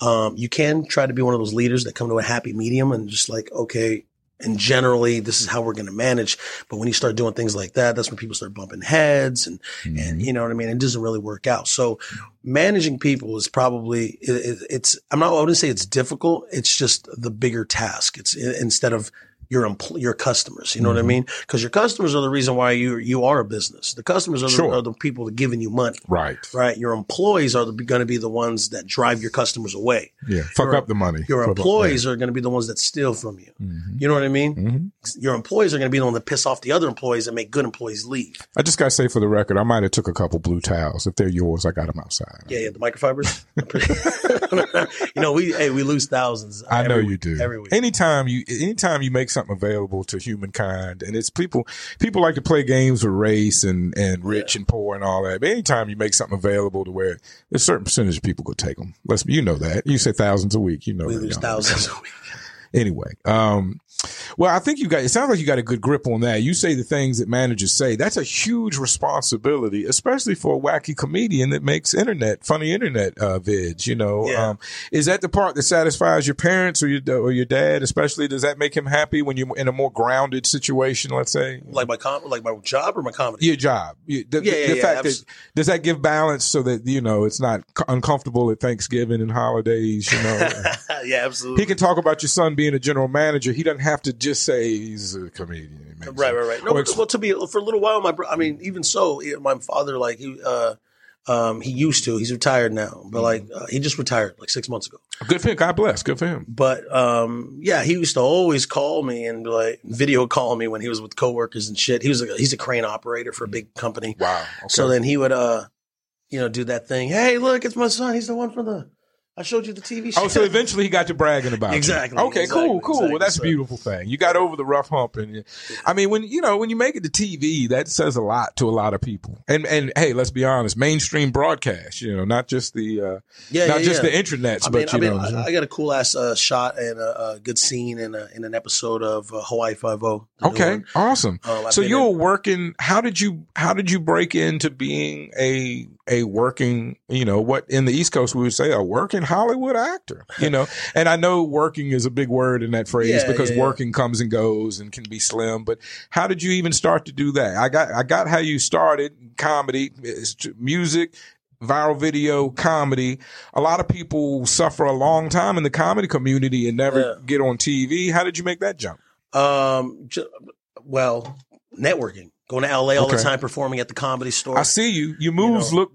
Um, you can try to be one of those leaders that come to a happy medium and just like, okay. And generally, this is how we're going to manage. But when you start doing things like that, that's when people start bumping heads and, mm-hmm. and you know what I mean? It doesn't really work out. So managing people is probably, it, it's, I'm not, I wouldn't say it's difficult. It's just the bigger task. It's instead of your, empl- your customers, you know mm-hmm. what I mean? Because your customers are the reason why you, you are a business. The customers are the, sure. are the people that are giving you money. Right. Right. Your employees are going to be the ones that drive your customers away. Yeah. Fuck your, up the money. Your Fuck employees up, yeah. are going to be the ones that steal from you. Mm-hmm. You know what I mean? Mm-hmm. Your employees are going to be the ones that piss off the other employees and make good employees leave. I just got to say for the record, I might have took a couple blue towels. If they're yours, I got them outside. Yeah. Yeah. The microfibers. You know, we, hey, we lose thousands. I every, know you do. Every week. Anytime you, anytime you make something available to humankind, and it's people people like to play games with race and and rich yeah. and poor and all that, but anytime you make something available to where a certain percentage of people could take them, let's you know that you say thousands a week, you know we lose thousands a week anyway. um well I think you got, it sounds like you got a good grip on that. You say the things that managers say. That's a huge responsibility, especially for a wacky comedian that makes internet funny internet uh vids, you know. yeah. Um is that the part that satisfies your parents or your or your dad especially? Does that make him happy when you're in a more grounded situation, let's say? Like my com- like my job or my comedy? Your job. The, yeah, yeah, the yeah, fact yeah, that, does that give balance so that, you know, it's not c- uncomfortable at Thanksgiving and holidays, you know? Yeah, absolutely. He can talk about your son being a general manager. He doesn't have to just say he's a comedian. Right, right, right. No, but, well, to be for a little while, my bro- I mean, even so, my father, like he, uh, um, he used to. He's retired now, but like uh, he just retired like six months ago. Good for him. God bless. Good for him. But um, yeah, he used to always call me and like video call me when he was with coworkers and shit. He was a, he's a crane operator for a big company. Wow. Okay. So then he would, uh, you know, do that thing. Hey, look, it's my son. He's the one from the. I showed you the T V show. Oh, so eventually he got to bragging about it. Exactly. You. Okay, exactly, cool, cool. Exactly. Well, that's a beautiful thing. You got over the rough hump. And I mean, when you know, when you make it to T V, that says a lot to a lot of people. And and hey, let's be honest, mainstream broadcast, you know, not just the uh, yeah, not yeah, just yeah. the internets, I mean, but you I mean, know. I, I got a cool ass uh, shot and a, a good scene in a, in an episode of uh, Hawaii Five-O. Okay, awesome. Uh, so you were in. working. How did you how did you break into being a a working, you know, what in the East Coast we would say a working Hollywood actor, you know? And I know working is a big word in that phrase yeah, because yeah, yeah. working comes and goes and can be slim, but how did you even start to do that? I got, I got how you started comedy, music, viral video, comedy. A lot of people suffer a long time in the comedy community and never yeah. get on T V. How did you make that jump? Um, ju- well, networking. Going to L A all okay. the time, performing at the Comedy Store. I see you. Your moves you know. look,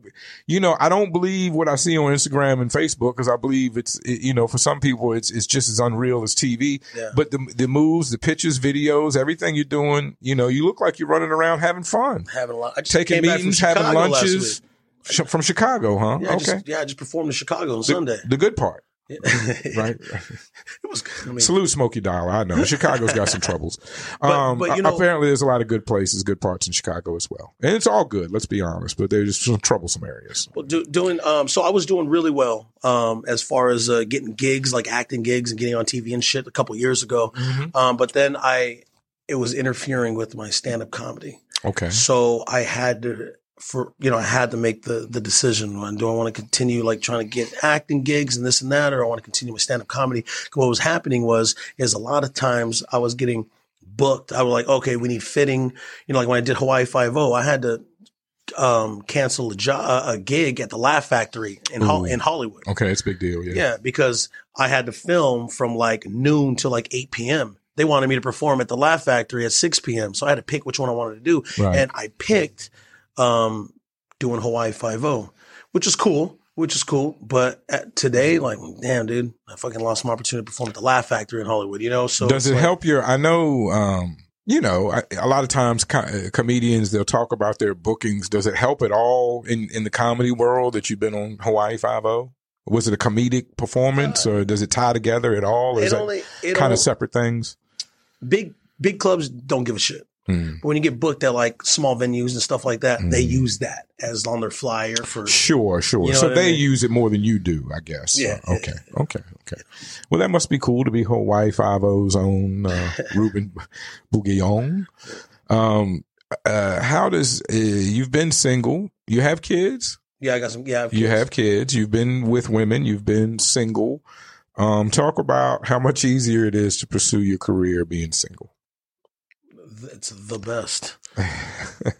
you know, I don't believe what I see on Instagram and Facebook because I believe it's, it, you know, for some people, it's it's just as unreal as T V. Yeah. But the the moves, the pictures, videos, everything you're doing, you know, you look like you're running around having fun. Having a lot. I just Taking came meetings, back from having Chicago lunches. Last week. From Chicago, huh? Yeah, okay. I just, yeah, I just performed in Chicago on the, Sunday. The good part. Yeah. Right. It was I mean, salute Smokey Dollar. I know Chicago's got some troubles. Um, but, but, you know, apparently there's a lot of good places, good parts in Chicago as well, and it's all good. Let's be honest, but there's just some troublesome areas. Well, do, doing um, so I was doing really well um, as far as uh, getting gigs, like acting gigs and getting on T V and shit a couple years ago. Mm-hmm. Um, but then I it was interfering with my stand-up comedy. Okay, so I had to. For you know, I had to make the the decision on do I want to continue like trying to get acting gigs and this and that, or I want to continue with stand up comedy. What was happening was is a lot of times I was getting booked. I was like, okay, we need fitting. You know, like when I did Hawaii Five-O, I had to um cancel a, jo- a gig at the Laugh Factory in Ho- in Hollywood. Okay, it's a big deal. Yeah, yeah, because I had to film from like noon to like eight p.m. They wanted me to perform at the Laugh Factory at six p.m. So I had to pick which one I wanted to do, right. and I picked. Um, doing Hawaii Five-O, which is cool, which is cool. But at today, like, damn, dude, I fucking lost my opportunity to perform at the Laugh Factory in Hollywood, you know? So does it like, help your, I know, um, you know, I, a lot of times co- comedians, they'll talk about their bookings. Does it help at all in, in the comedy world that you've been on Hawaii Five-O? Was it a comedic performance uh, or does it tie together at all? Or is only, that kind only, of separate things? Big, big clubs don't give a shit. Mm. But when you get booked at like small venues and stuff like that, mm. they use that as on their flyer for sure, sure. You know so they I mean? use it more than you do, I guess. Yeah. Uh, okay. Yeah. Okay. Okay. Well, that must be cool to be Hawaii Five-O's own uh, Ruben Bugayong. Um, uh, how does uh, you've been single? You have kids? Yeah, I got some. Yeah, I have kids. You have kids. You've been with women. You've been single. Um, talk about how much easier it is to pursue your career being single. It's the best.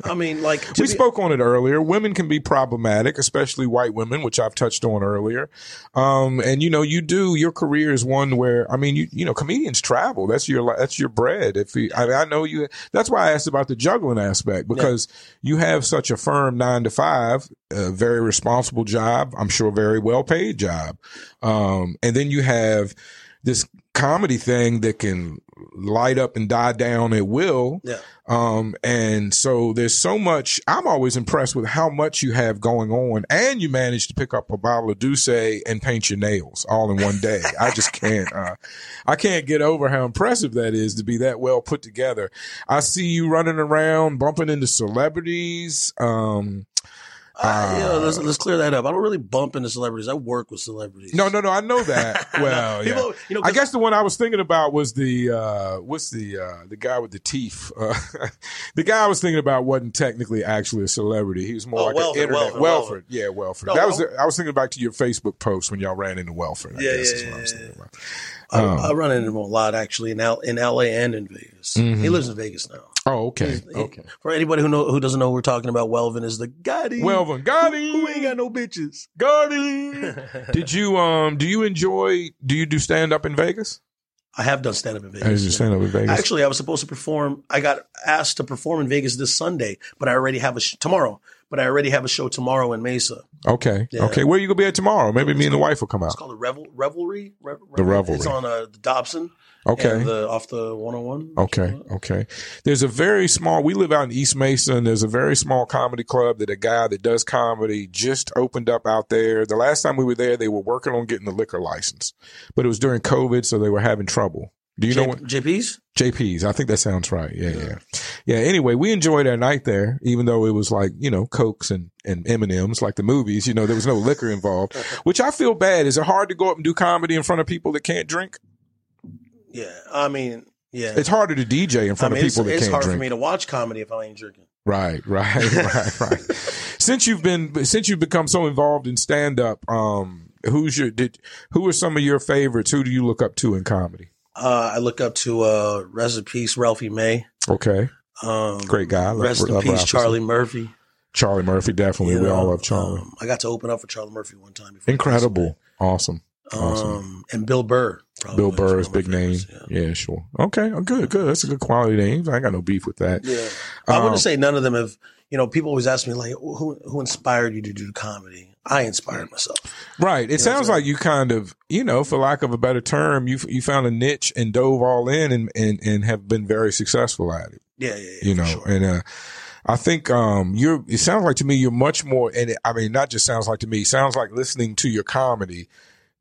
I mean, like we be- spoke on it earlier. Women can be problematic, especially white women, which I've touched on earlier. Um, and you know, you do your career is one where I mean, you you know, comedians travel. That's your that's your bread. If you, I mean, I know you. That's why I asked about the juggling aspect because yeah. you have such a firm nine to five, a very responsible job. I'm sure, very well paid job. Um, and then you have this comedy thing that can light up and die down at will. Yeah. Um, and so there's so much. I'm always impressed with how much you have going on, and you manage to pick up a bottle of Douce and paint your nails all in one day. I just can't. Uh, I can't get over how impressive that is to be that well put together. I see you running around, bumping into celebrities. Um, Uh, you know, let's, let's clear that up. I don't really bump into celebrities. I work with celebrities. No, no, no. I know that. Well, yeah. People, you know, I guess the one I was thinking about was the uh, what's the uh, the guy with the teeth. Uh, the guy I was thinking about wasn't technically actually a celebrity. He was more oh, like Welvin, an internet. Welvin, Welvin. Welvin. Yeah, Welvin. No, that was. I was thinking back to your Facebook post when y'all ran into Welvin. I yeah, guess yeah, is what yeah, I was thinking about. Um, I, I run into him a lot actually in L- in L A and in Vegas. Mm-hmm. He lives in Vegas now. Oh, okay. He, okay. For anybody who know who doesn't know who we're talking about, Welvin is the Gotti. Welvin Gardi. Who, who ain't got no bitches. Gotti. Did you um do you enjoy do you do stand up in Vegas? I have done stand up in Vegas. I yeah. stand up in Vegas. Actually, I was supposed to perform. I got asked to perform in Vegas this Sunday, but I already have a sh- tomorrow. But I already have a show tomorrow in Mesa. Okay. Yeah. Okay. Where are you going to be at tomorrow? Maybe it's me and called, the wife will come out. It's called the Revel- Revelry. Re- the Revelry. It's on uh, Dobson. Okay. The, off the one oh one. Okay. Something. Okay. There's a very small, we live out in East Mesa, and there's a very small comedy club that a guy that does comedy just opened up out there. The last time we were there, they were working on getting the liquor license, but it was during COVID, so they were having trouble. Do you J- know what? J P's? J P's. I think that sounds right. Yeah, yeah, yeah. Yeah. Anyway, we enjoyed our night there, even though it was like, you know, Cokes and, and M and M's, like the movies. You know, there was no liquor involved, which I feel bad. Is it hard to go up and do comedy in front of people that can't drink? Yeah. I mean, yeah. It's harder to D J in front I mean, of people that can't drink. It's hard for me to watch comedy if I ain't drinking. Right, right, right, right. Since you've been, since you've become so involved in stand-up, um, who's your, did, who are some of your favorites? Who do you look up to in comedy? Uh, I look up to uh, rest in peace, Ralphie May. Okay, um, great guy. Rest love, in love peace, Ralphie. Charlie Murphy. Charlie Murphy, definitely. You we know, all love Charlie. Um, I got to open up for Charlie Murphy one time. Before Incredible, awesome, awesome. Um, and Bill Burr. Probably Bill Burr is big name. Yeah. yeah, sure. Okay, good, good. That's a good quality name. I ain't got no beef with that. Yeah, um, I wouldn't say none of them have. You know, people always ask me like, who who inspired you to do comedy? I inspired myself. Right. It you know sounds like you kind of, you know, for lack of a better term, you you found a niche and dove all in and, and, and have been very successful at it. Yeah, yeah, yeah. You know, sure. and uh, I think um, you're, it sounds like to me you're much more, and it, I mean, not just sounds like to me, it sounds like listening to your comedy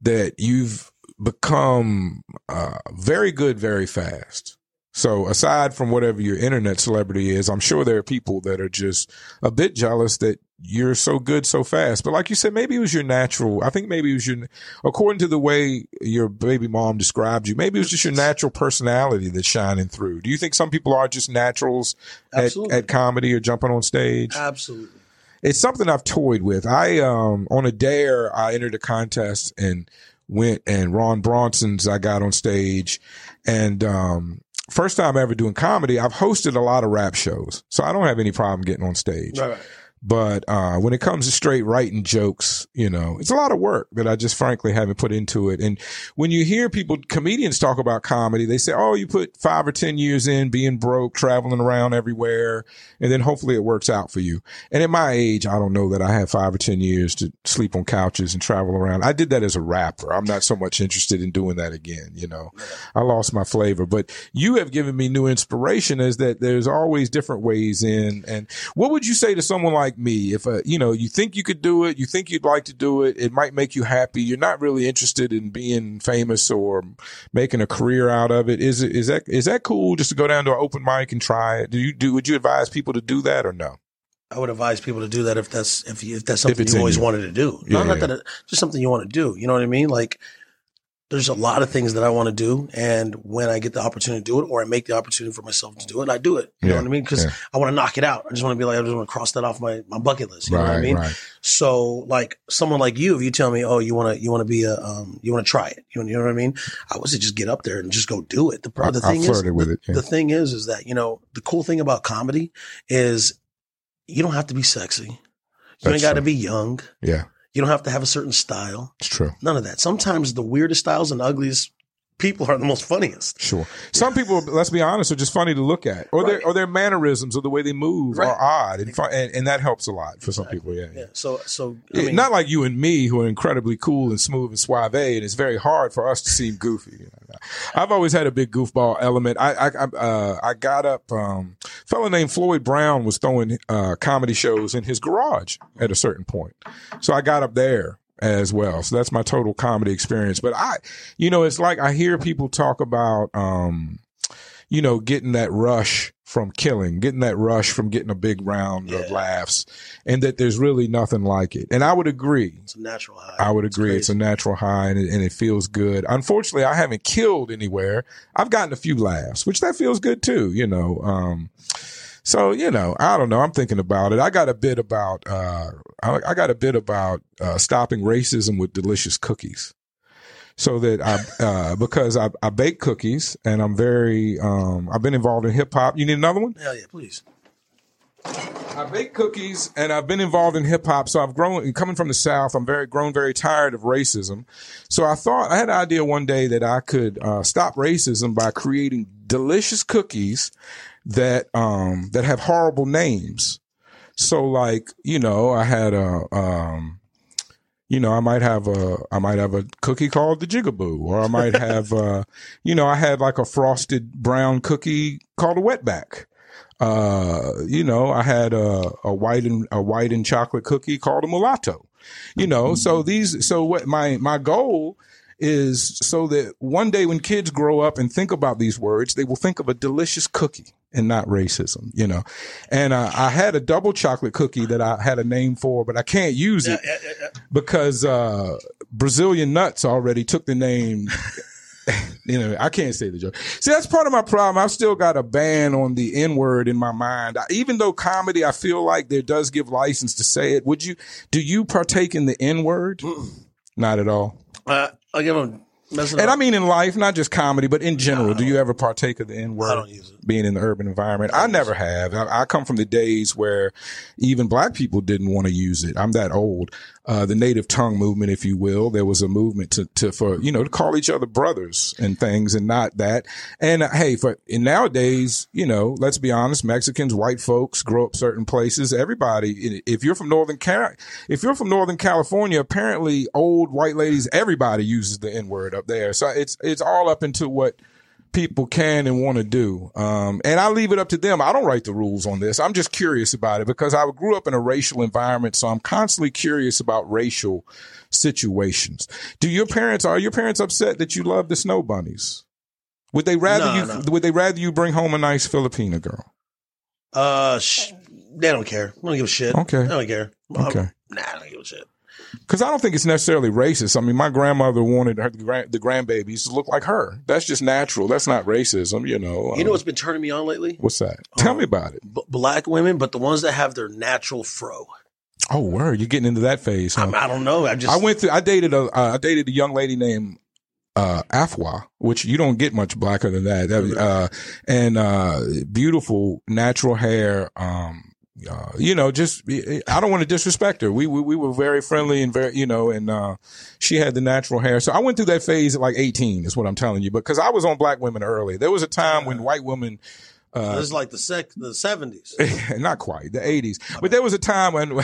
that you've become uh, very good very fast. So aside from whatever your internet celebrity is, I'm sure there are people that are just a bit jealous that you're so good so fast. But like you said, maybe it was your natural. I think maybe it was your, according to the way your baby mom described you, maybe it was just your natural personality that's shining through. Do you think some people are just naturals at, at comedy or jumping on stage? Absolutely. It's something I've toyed with. I, um, on a dare, I entered a contest and went and Ron Bronson's, I got on stage and, um, first time ever doing comedy, I've hosted a lot of rap shows, so I don't have any problem getting on stage. Right. But uh, when it comes to straight writing jokes, you know, it's a lot of work that I just frankly haven't put into it. And when you hear people, comedians talk about comedy, they say, oh, you put five or ten years in being broke, traveling around everywhere, and then hopefully it works out for you. And at my age, I don't know that I have five or ten years to sleep on couches and travel around. I did that as a rapper. I'm not so much interested in doing that again. You know, I lost my flavor. But you have given me new inspiration is that there's always different ways in. And what would you say to someone like, Like me, if uh, you know, you think you could do it, you think you'd like to do it, it might make you happy. You're not really interested in being famous or making a career out of it. Is it is that is that cool? Just to go down to an open mic and try it? Do you do? Would you advise people to do that or no? I would advise people to do that if that's if, you, if that's something if you always you. wanted to do. No, yeah, not yeah. that just something you want to do. You know what I mean? Like there's a lot of things that I want to do. And when I get the opportunity to do it, or I make the opportunity for myself to do it, I do it. You yeah. know what I mean? Because yeah. I want to knock it out. I just want to be like, I just want to cross that off my, my bucket list. You right, know what I mean? Right. So like someone like you, if you tell me, oh, you want to, you want to be a, um, you want to try it. You know, you know what I mean? I would say just get up there and just go do it. The, I, the thing I flirted is, with it, yeah. the thing is, is that, you know, the cool thing about comedy is you don't have to be sexy. You That's ain't got to be young. Yeah. You don't have to have a certain style. It's true. None of that. Sometimes the weirdest styles and ugliest people are the most funniest. Sure. Some people, let's be honest, are just funny to look at. Or, right. their, or their mannerisms or the way they move right. are odd. And, fun, and, and that helps a lot for exactly. some people. Yeah. yeah. So, so I mean, not like you and me who are incredibly cool and smooth and suave. And it's very hard for us to seem goofy. I've always had a big goofball element. I I, I, uh, I got up. Um, a fellow named Floyd Brown was throwing uh, comedy shows in his garage at a certain point. So I got up there as well. So that's my total comedy experience. But I, you know, it's like I hear people talk about, um, you know, getting that rush from killing, getting that rush from getting a big round yeah. of laughs, and that there's really nothing like it. And I would agree. It's a natural high. I would it's agree. Crazy. It's a natural high, and it, and it feels good. Unfortunately, I haven't killed anywhere. I've gotten a few laughs, which that feels good too, you know. Um, so, you know, I don't know. I'm thinking about it. I got a bit about, uh, I, I got a bit about uh, stopping racism with delicious cookies. So that I, uh, because I, I bake cookies and I'm very, um, I've been involved in hip hop. You need another one? Hell yeah, please. I bake cookies and I've been involved in hip hop. So I've grown, coming from the South, I'm very grown, very tired of racism. So I thought, I had an idea one day that I could uh, stop racism by creating delicious cookies that, um, that have horrible names. So like, you know, I had a, um, You know, I might have a, I might have a cookie called the Jigaboo, or I might have, uh, you know, I had like a frosted brown cookie called a Wetback. Uh, you know, I had a, a white and a white and chocolate cookie called a Mulatto. You know, mm-hmm. so these, so what my, my goal is so that one day when kids grow up and think about these words, they will think of a delicious cookie and not racism, you know. And uh, I had a double chocolate cookie that I had a name for, but I can't use it yeah, yeah, yeah. because uh, Brazilian Nuts already took the name. You know, I can't say the joke. See, that's part of my problem. I've still got a ban on the N-word in my mind. I, even though comedy, I feel like there does give license to say it. Would you, do you partake in the N-word? Mm-mm. Not at all. Uh, I'll give them. And up. I mean in life, not just comedy, but in general, no, do you ever partake of the N-word? I don't use it. Being in the urban environment? I, I never have. I, I come from the days where even black people didn't want to use it. I'm that old. Uh, the native tongue movement, if you will, there was a movement to, to, for, you know, to call each other brothers and things and not that. And uh, hey, for, and nowadays, you know, let's be honest, Mexicans, white folks grow up certain places. Everybody, if you're from Northern Cal, if you're from Northern California, apparently old white ladies, everybody uses the N-word up there. So it's, it's all up into what people can and want to do. Um, and I leave it up to them. I don't write the rules on this. I'm just curious about it because I grew up in a racial environment. So I'm constantly curious about racial situations. Do your parents, are your parents upset that you love the snow bunnies? Would they rather no, you, no. would they rather you bring home a nice Filipina girl? Uh, sh- they don't care. I don't give a shit. Okay. I don't care. Mom, okay. Nah, I don't give a shit. Because I don't think it's necessarily racist. I mean, my grandmother wanted her, the, grand, the grandbabies to look like her. That's just natural. That's not racism, you know. You know um, what's been turning me on lately? What's that? Um, Tell me about it. B- black women, but the ones that have their natural fro. Oh, word. You're getting into that phase, huh? I don't know. I just I went through. I dated a. Uh, I dated a young lady named uh, Afua, which you don't get much blacker than that. that was, uh, and uh, beautiful natural hair. Um, Uh, you know, just I don't want to disrespect her. We, we we were very friendly and very, you know, and uh, she had the natural hair. So I went through that phase at like eighteen is what I'm telling you. But because I was on black women early, there was a time when white women. Uh, this is like the sec- the seventies, not quite the eighties. But there was a time when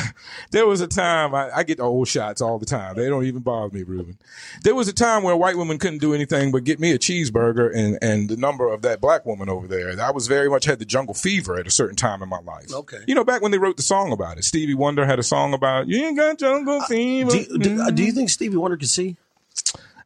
there was a time I, I get the old shots all the time. They don't even bother me, Ruben. There was a time where white women couldn't do anything but get me a cheeseburger and, and the number of that black woman over there. I was very much had the jungle fever at a certain time in my life. Okay, you know, back when they wrote the song about it, Stevie Wonder had a song about you ain't got jungle fever. Uh, do, do, do you think Stevie Wonder could see?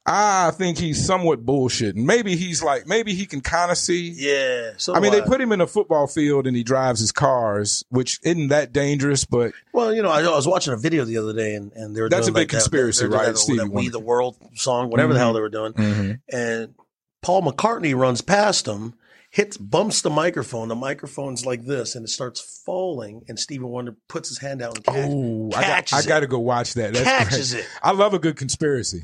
I think he's somewhat bullshitting. Maybe he's like, maybe he can kind of see. Yeah. So I mean, I. they put him in a football field and he drives his cars, which isn't that dangerous, but. Well, you know, I, I was watching a video the other day and, and they were that's doing. That's a big like conspiracy, that, right? That, Stevie that We the World song, whatever mm-hmm. the hell they were doing. Mm-hmm. And Paul McCartney runs past him, hits, bumps the microphone. The microphone's like this and it starts falling and Stevie Wonder puts his hand out and catch, oh, catches I got, it. I got to go watch that. That's catches great. It. I love a good conspiracy.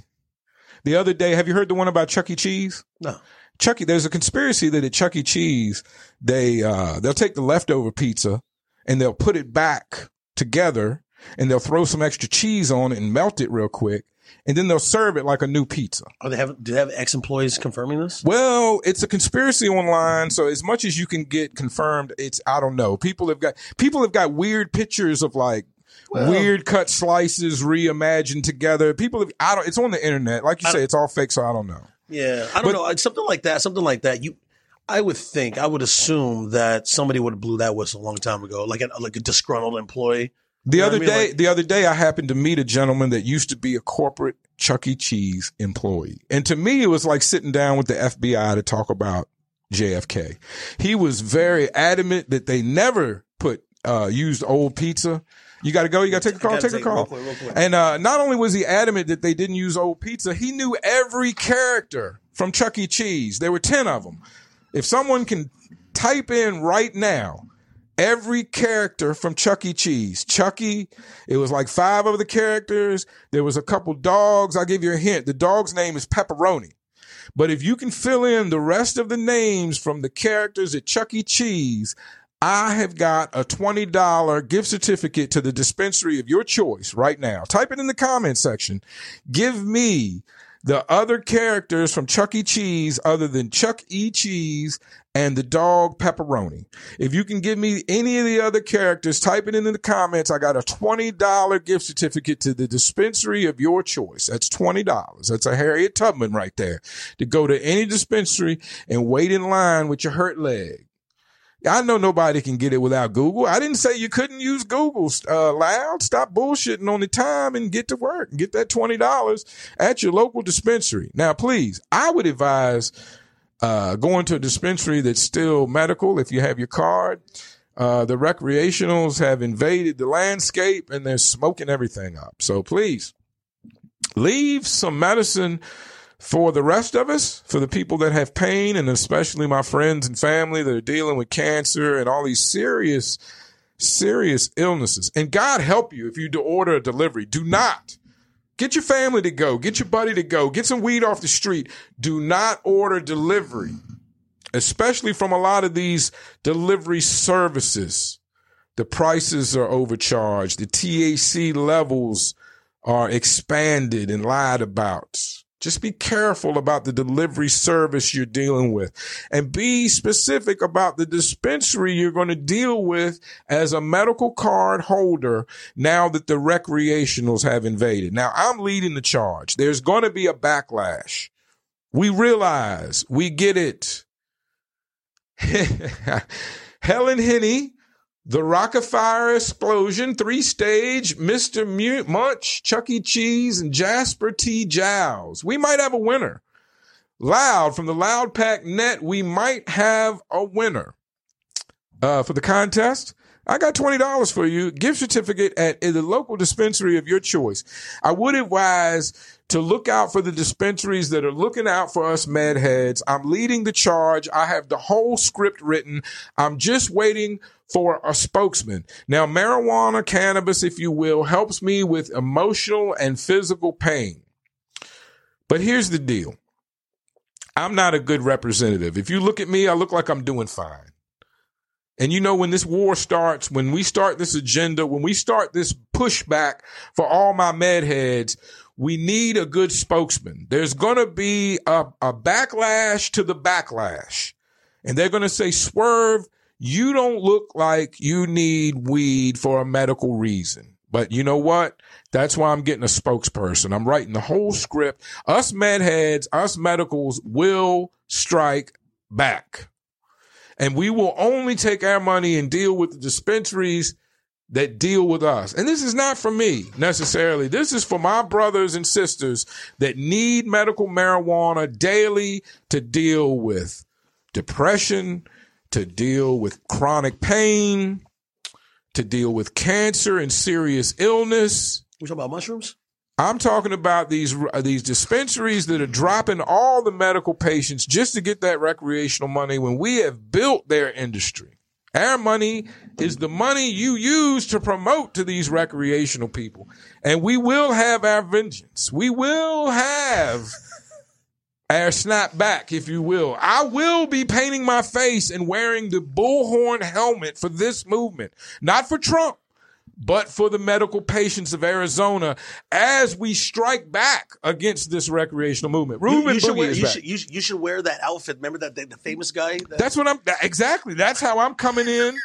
The other day, have you heard the one about Chuck E. Cheese? No. Chuck E. There's a conspiracy that at Chuck E. Cheese, they, uh, they'll take the leftover pizza and they'll put it back together and they'll throw some extra cheese on it and melt it real quick. And then they'll serve it like a new pizza. Oh, they have, do they have ex-employees confirming this? Well, it's a conspiracy online. So as much as you can get confirmed, it's, I don't know. People have got, people have got weird pictures of like, Well, weird cut slices reimagined together. People, have, I don't. It's on the internet, like you say. It's all fake, so I don't know. Yeah, I don't but, know. Something like that. Something like that. You, I would think, I would assume that somebody would have blew that whistle a long time ago, like a like a disgruntled employee. The you know other I mean? day, like, the other day, I happened to meet a gentleman that used to be a corporate Chuck E. Cheese employee, and to me, it was like sitting down with the F B I to talk about J F K. He was very adamant that they never put uh, used old pizza. You got to go. You got to take a call. Take, take a call. Real quick, real quick. And uh, not only was he adamant that they didn't use old pizza, he knew every character from Chuck E. Cheese. There were ten of them. If someone can type in right now every character from Chuck E. Cheese, Chucky, it was like five of the characters. There was a couple dogs. I'll give you a hint. The dog's name is Pepperoni. But if you can fill in the rest of the names from the characters at Chuck E. Cheese, I have got a twenty dollars gift certificate to the dispensary of your choice right now. Type it in the comment section. Give me the other characters from Chuck E. Cheese other than Chuck E. Cheese and the dog Pepperoni. If you can give me any of the other characters, type it in the comments. I got a twenty dollars gift certificate to the dispensary of your choice. That's twenty dollars. That's a Harriet Tubman right there. To go to any dispensary and wait in line with your hurt leg. I know nobody can get it without Google. I didn't say you couldn't use Google, uh, Loud. Stop bullshitting on the time and get to work and get that twenty dollars at your local dispensary. Now, please, I would advise uh, going to a dispensary that's still medical if you have your card. Uh, the recreationals have invaded the landscape and they're smoking everything up. So please leave some medicine for the rest of us, for the people that have pain, and especially my friends and family that are dealing with cancer and all these serious, serious illnesses. And God help you if you order a delivery. Do not. Get your family to go. Get your buddy to go. Get some weed off the street. Do not order delivery, especially from a lot of these delivery services. The prices are overcharged. The T H C levels are expanded and lied about. Just be careful about the delivery service you're dealing with and be specific about the dispensary you're going to deal with as a medical card holder now that the recreationals have invaded. Now, I'm leading the charge. There's going to be a backlash. We realize. We get it. Helen Henney, The Rockafire Explosion, three-stage, Mister Mute, Munch, Chuck E. Cheese, and Jasper T. Giles. We might have a winner. Loud, from the Loud Pack Net, we might have a winner. Uh, for the contest, I got twenty dollars for you. Gift certificate at, at the local dispensary of your choice. I would advise to look out for the dispensaries that are looking out for us medheads. I'm leading the charge. I have the whole script written. I'm just waiting for a spokesman. Now, marijuana, cannabis, if you will, helps me with emotional and physical pain. But here's the deal. I'm not a good representative. If you look at me, I look like I'm doing fine. And you know, when this war starts, when we start this agenda, when we start this pushback for all my med heads, we need a good spokesman. There's going to be a, a backlash to the backlash. And they're going to say, Swerve, you don't look like you need weed for a medical reason. But you know what? That's why I'm getting a spokesperson. I'm writing the whole script. Us medheads, us medicals will strike back. And we will only take our money and deal with the dispensaries that deal with us. And this is not for me necessarily. This is for my brothers and sisters that need medical marijuana daily to deal with depression, to deal with chronic pain, to deal with cancer and serious illness. We're talking about mushrooms? I'm talking about these these dispensaries that are dropping all the medical patients just to get that recreational money when we have built their industry. Our money is the money you use to promote to these recreational people. And we will have our vengeance. We will have our snap back, if you will. I will be painting my face and wearing the bullhorn helmet for this movement. Not for Trump, but for the medical patients of Arizona as we strike back against this recreational movement. Ruben you, you should wear, is you, back. Should, you, you should wear that outfit. Remember that the, the famous guy? That- That's what I'm – exactly. That's how I'm coming in.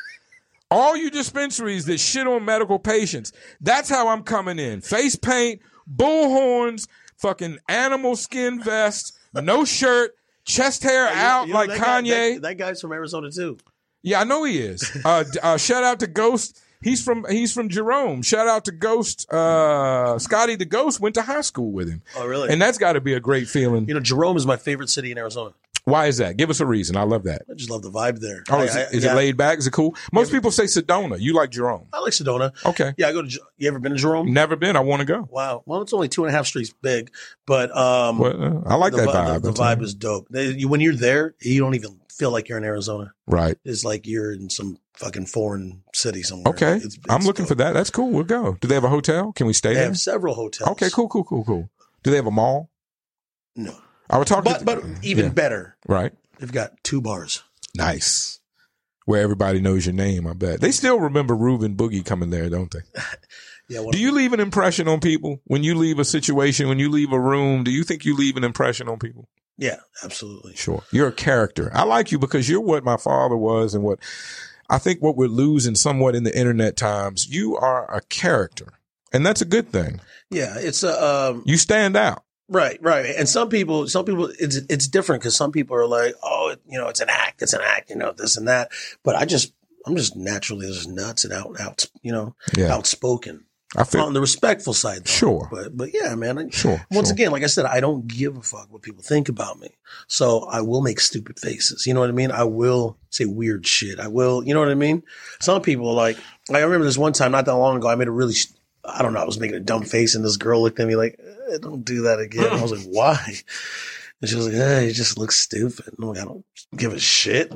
All you dispensaries that shit on medical patients, that's how I'm coming in. Face paint, bullhorns, fucking animal skin vest, no shirt, chest hair you, out you know, like that Kanye. Guy, that, that guy's from Arizona too. Yeah, I know he is. Uh, uh, shout out to Ghost – He's from he's from Jerome. Shout out to Ghost. Uh, Scotty the Ghost went to high school with him. Oh, really? And that's got to be a great feeling. You know, Jerome is my favorite city in Arizona. Why is that? Give us a reason. I love that. I just love the vibe there. Oh, I, is, it, is I, yeah. it laid back? Is it cool? Most people say Sedona. You like Jerome. I like Sedona. Okay. Yeah, I go to. You ever been to Jerome? Never been. I want to go. Wow. Well, it's only two and a half streets big, but um, well, I like the, that vibe. The, the vibe is dope. They, you, when you're there, you don't even feel like you're in Arizona. Right. It's like you're in some fucking foreign city somewhere. Okay. It's, it's I'm looking dope. For that. That's cool. We'll go. Do they have a hotel? Can we stay they there? They have several hotels. Okay, cool, cool, cool, cool. Do they have a mall? No. I would talk but, to but even yeah. better. Right. They've got two bars. Nice. Where everybody knows your name, I bet. They still remember Ruben Boogie coming there, don't they? Yeah. Do you leave an impression on people when you leave a situation, when you leave a room? Do you think you leave an impression on people? Yeah, absolutely. Sure. You're a character. I like you because you're what my father was and what I think what we're losing somewhat in the internet times. You are a character. And that's a good thing. Yeah. It's a, um, you stand out. Right, right. And some people, some people, it's it's different because some people are like, oh, you know, it's an act, it's an act, you know, this and that. But I just, I'm just naturally just nuts and out, out, you know, yeah. outspoken. I feel on the respectful side, though. Sure. But but yeah, man. I, sure. Once sure. again, like I said, I don't give a fuck what people think about me. So I will make stupid faces. You know what I mean? I will say weird shit. I will. You know what I mean? Some people are like, like I remember this one time not that long ago. I made a really. I don't know. I was making a dumb face and this girl looked at me like, eh, don't do that again. And I was like, why? And she was like, eh, you just look stupid. And I'm like, I don't give a shit.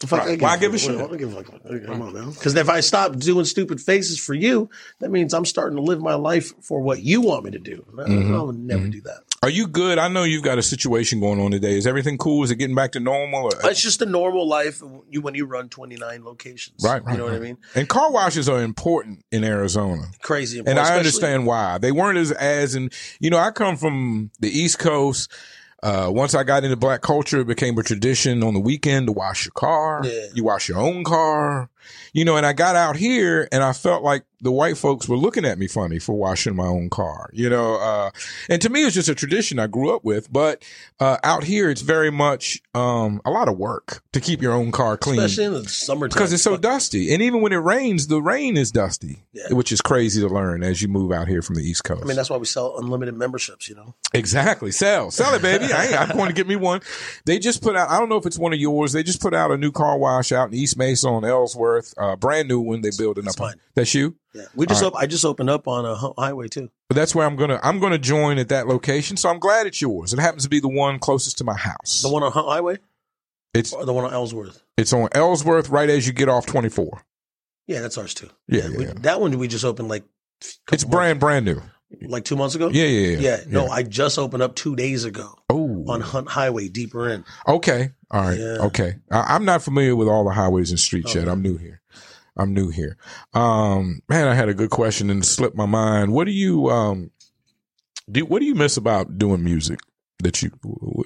Fuck, right. I give, Why give a shit? I don't give a fuck. Come on, man. Because if I stop doing stupid faces for you, that means I'm starting to live my life for what you want me to do. I, mm-hmm. I would never mm-hmm. do that. Are you good? I know you've got a situation going on today. Is everything cool? Is it getting back to normal? Or- it's just a normal life you, when you run twenty-nine locations. Right, right. You know right. what I mean? And car washes are important in Arizona. Crazy important. And I understand why. They weren't as, as in, you know, I come from the East Coast. Uh, once I got into black culture, it became a tradition on the weekend to wash your car. Yeah. You wash your own car. You know, and I got out here and I felt like the white folks were looking at me funny for washing my own car, you know. Uh, and to me, it's just a tradition I grew up with. But uh, out here, it's very much um, a lot of work to keep your own car clean. Especially in the summertime. Because it's so dusty. And even when it rains, the rain is dusty, yeah. which is crazy to learn as you move out here from the East Coast. I mean, that's why we sell unlimited memberships, you know. Exactly. Sell. Sell it, baby. I ain't, I'm going to get me one. They just put out, I don't know if it's one of yours, they just put out a new car wash out in East Mesa on Ellsworth. Uh, brand new one. They building up. Fine. That's you. Yeah, we just. Op- right. I just opened up on a highway too. But that's where I'm gonna. I'm gonna join at that location. So I'm glad it's yours. It happens to be the one closest to my house. The one on highway. It's or the one on Ellsworth. It's on Ellsworth, right as you get off twenty-four. Yeah, that's ours too. Yeah, yeah, we, yeah. That one we just opened like. It's brand brand new. Like two months ago? Yeah, yeah, yeah. Yeah, no, yeah. I just opened up two days ago oh. on Hunt Highway, deeper in. Okay. All right. Yeah. Okay. I, I'm not familiar with all the highways and streets okay. yet. I'm new here. I'm new here. Um, man, I had a good question and it slipped my mind. What do you um, do? What do you miss about doing music that you,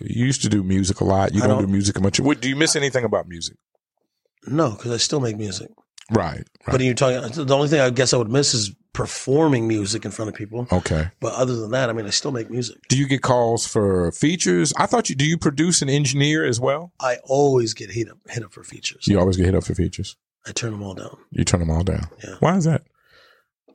you used to do music a lot? You don't, don't do music much. What, do you miss anything about music? No, because I still make music. Right, right. But you're talking. The only thing I guess I would miss is performing music in front of people. Okay. But other than that, I mean, I still make music. Do you get calls for features? I thought you. Do you produce and engineer as well? I always get hit up hit up for features. You always get hit up for features. I turn them all down. You turn them all down. Yeah. Why is that?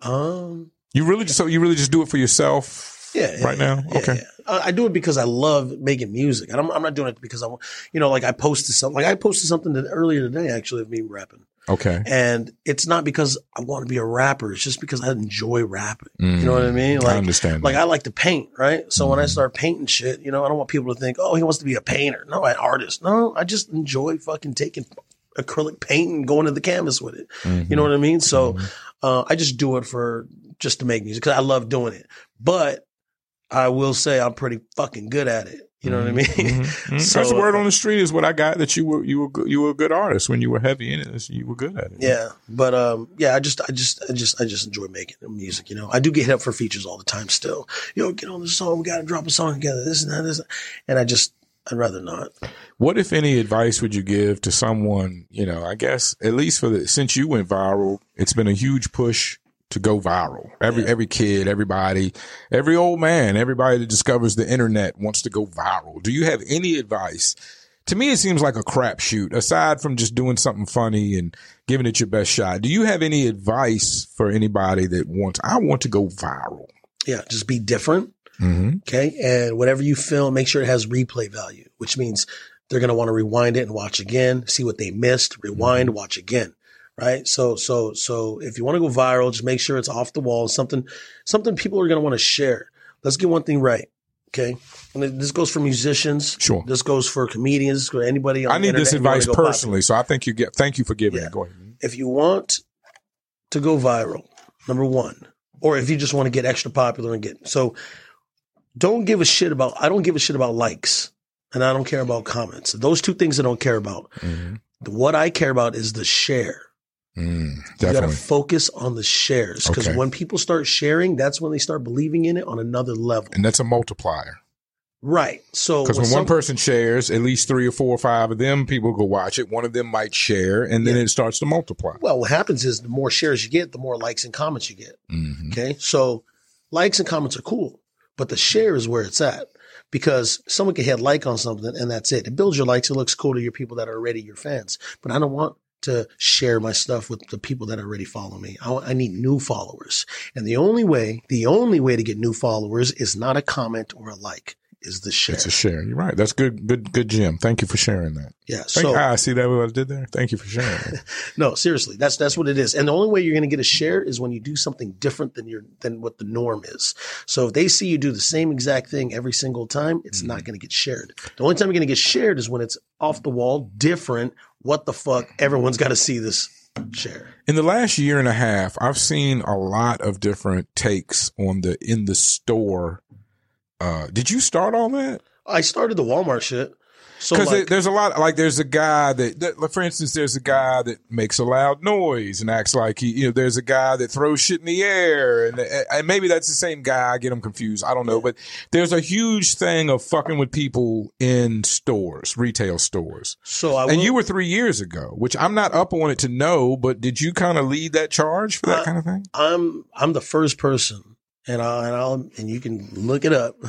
Um, you really just, so you really just do it for yourself yeah, yeah, right yeah, now? Yeah, okay. Yeah. I do it because I love making music. And I'm, I'm not doing it because I want, you know, like I posted something, like I posted something that earlier today actually of me rapping. Okay. And it's not because I want to be a rapper. It's just because I enjoy rapping. Mm, you know what I mean? Like, I understand. Like I like to paint, right? So mm. when I start painting shit, you know, I don't want people to think, oh, he wants to be a painter. No, an artist. No, I just enjoy fucking taking acrylic paint and going to the canvas with it. Mm-hmm. You know what I mean? So mm-hmm. uh, I just do it for just to make music because I love doing it. But I will say I'm pretty fucking good at it. You know what I mean? Mm-hmm. Mm-hmm. So, that's the word on the street is what I got, that you were you were you were a good artist when you were heavy in it. You were good at it. Yeah, but um, yeah, I just I just I just I just enjoy making music. You know, I do get hit up for features all the time. Still, yo, get on the song. We got to drop a song together. This and that. This, and I just I'd rather not. What, if any, advice would you give to someone? You know, I guess at least for the since you went viral, it's been a huge push to go viral. Every, yeah. every kid, everybody, every old man, everybody that discovers the internet wants to go viral. Do you have any advice? To me, it seems like a crapshoot, aside from just doing something funny and giving it your best shot. Do you have any advice for anybody that wants, I want to go viral? Yeah. Just be different. Mm-hmm. Okay. And whatever you film, make sure it has replay value, which means they're going to want to rewind it and watch again, see what they missed, rewind, mm-hmm. watch again. Right. So, so, so if you want to go viral, just make sure it's off the wall. Something, something people are going to want to share. Let's get one thing right. Okay. And this goes for musicians. Sure. This goes for comedians. This goes for anybody. On I the need internet this advice personally. Viral. So I think you get, thank you for giving yeah. it. Go ahead. If you want to go viral, number one, or if you just want to get extra popular and get, so don't give a shit about, I don't give a shit about likes and I don't care about comments. Those two things I don't care about. Mm-hmm. What I care about is the share. Mm, you got to focus on the shares because okay. when people start sharing, that's when they start believing in it on another level. And that's a multiplier. Right. So because when, when some, one person shares, at least three or four or five of them, people go watch it. One of them might share and then yeah. it starts to multiply. Well, what happens is the more shares you get, the more likes and comments you get. Mm-hmm. Okay. So likes and comments are cool, but the share is where it's at. Because someone can hit like on something and that's it. It builds your likes. It looks cool to your people that are already your fans, but I don't want to share my stuff with the people that already follow me. I, I need new followers. And the only way, the only way to get new followers is not a comment or a like, is the share. It's a share. You're right. That's good, good, good, Jim. Thank you for sharing that. Yeah. Thank, so ah, I see that what I did there. Thank you for sharing that. No, seriously. That's, that's what it is. And the only way you're going to get a share is when you do something different than your, than what the norm is. So if they see you do the same exact thing every single time, it's mm-hmm. not going to get shared. The only time you're going to get shared is when it's off the wall, different. What the fuck? Everyone's got to see this share. In the last year and a half, I've seen a lot of different takes on the in the store. Uh, did you start all that? I started the Walmart shit. So because like, there's a lot, like there's a guy that, that, for instance, there's a guy that makes a loud noise and acts like he, you know, there's a guy that throws shit in the air and, and maybe that's the same guy. I get him confused. I don't know. But there's a huge thing of fucking with people in stores, retail stores. So I will, and you were three years ago, which I'm not up on it to know, but did you kind of lead that charge for that I, kind of thing? I'm, I'm the first person. And I'll, and I'll, and you can look it up.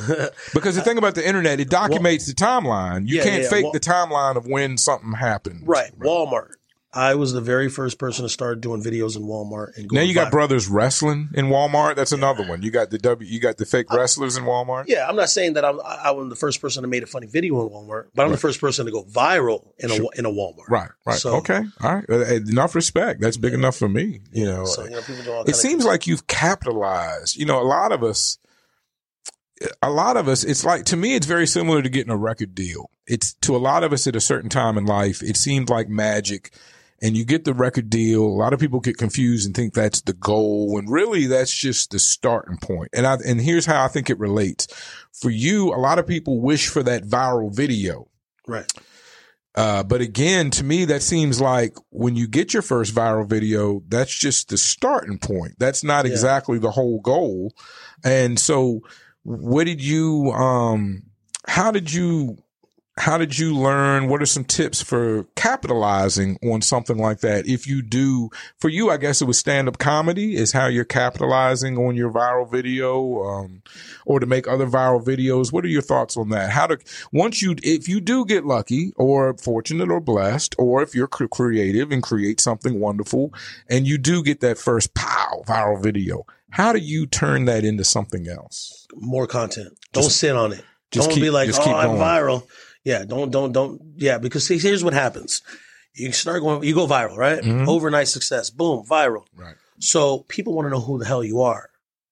Because the thing about the internet, it documents the timeline. You yeah, can't yeah, fake Wal- the timeline of when something happened. Right. right. Walmart. I was the very first person to start doing videos in Walmart. And now you got viral. Brothers wrestling in Walmart. That's yeah. another one. You got the W. You got the fake wrestlers I, in Walmart. Yeah, I'm not saying that I'm. I, I'm the first person to made a funny video in Walmart, but I'm right. the first person to go viral in a sure. in a Walmart. Right. Right. So, okay. All right. Enough respect. That's big yeah. enough for me. You know. So, you know people do all it seems like you've capitalized. You know, a lot of us. A lot of us, it's like, to me, it's very similar to getting a record deal. It's to a lot of us at a certain time in life, it seemed like magic. And you get the record deal. A lot of people get confused and think that's the goal. And really, that's just the starting point. And I, and here's how I think it relates. For you, a lot of people wish for that viral video. Right. Uh, but again, to me, that seems like when you get your first viral video, that's just the starting point. That's not yeah. exactly the whole goal. And so what did you, um, how did you how did you learn? What are some tips for capitalizing on something like that? If you do, for you, I guess it was stand-up comedy is how you're capitalizing on your viral video, um, or to make other viral videos. What are your thoughts on that? How to, once you, if you do get lucky or fortunate or blessed, or if you're creative and create something wonderful and you do get that first pow viral video, how do you turn that into something else? More content. Don't just, sit on it. Just don't keep, be like, just keep oh, going. I'm viral. Yeah, don't, don't, don't. Yeah, because see, here's what happens. You start going, you go viral, right? Mm-hmm. Overnight success, boom, viral. Right. So people want to know who the hell you are.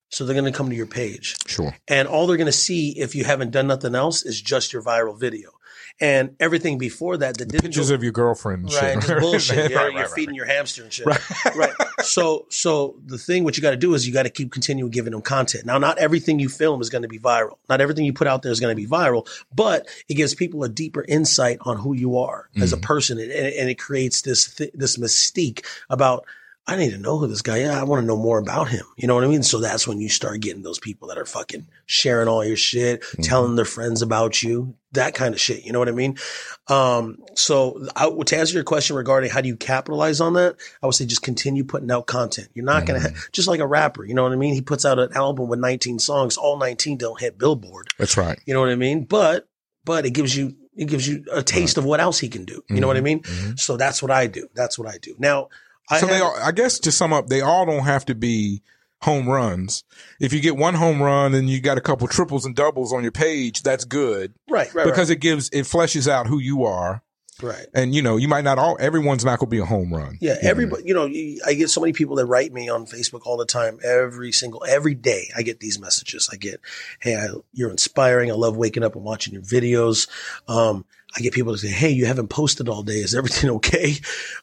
So they're going to come to your page. Sure. And all they're going to see if you haven't done nothing else is just your viral video. And everything before that, the, the digital, pictures of your girlfriend, and right? Shit. Just bullshit. Right, yeah, right, you're right, feeding right. your hamster and shit. Right. right. So, so the thing what you got to do is you got to keep continuing giving them content. Now, not everything you film is going to be viral. Not everything you put out there is going to be viral, but it gives people a deeper insight on who you are mm-hmm. as a person, and, and it creates this th- this mystique about. I need to know who this guy is. I want to know more about him. You know what I mean? So that's when you start getting those people that are fucking sharing all your shit, mm-hmm. telling their friends about you, that kind of shit. You know what I mean? Um, so I, to answer your question regarding how do you capitalize on that, I would say just continue putting out content. You're not mm-hmm. going to ha- – just like a rapper, you know what I mean? He puts out an album with nineteen songs. All nineteen don't hit Billboard. That's right. You know what I mean? But but it gives you it gives you a taste right. of what else he can do. You mm-hmm. know what I mean? Mm-hmm. So that's what I do. That's what I do. Now – So I, they all, I guess to sum up, they all don't have to be home runs. If you get one home run and you got a couple triples and doubles on your page, that's good. Right, right. Because right. it gives, it fleshes out who you are. Right. And, you know, you might not all, everyone's not going to be a home run. Yeah. Everybody, you know, I get so many people that write me on Facebook all the time. Every single, every day I get these messages. I get, hey, I, you're inspiring. I love waking up and watching your videos. Um, I get people to say, hey, you haven't posted all day. Is everything okay?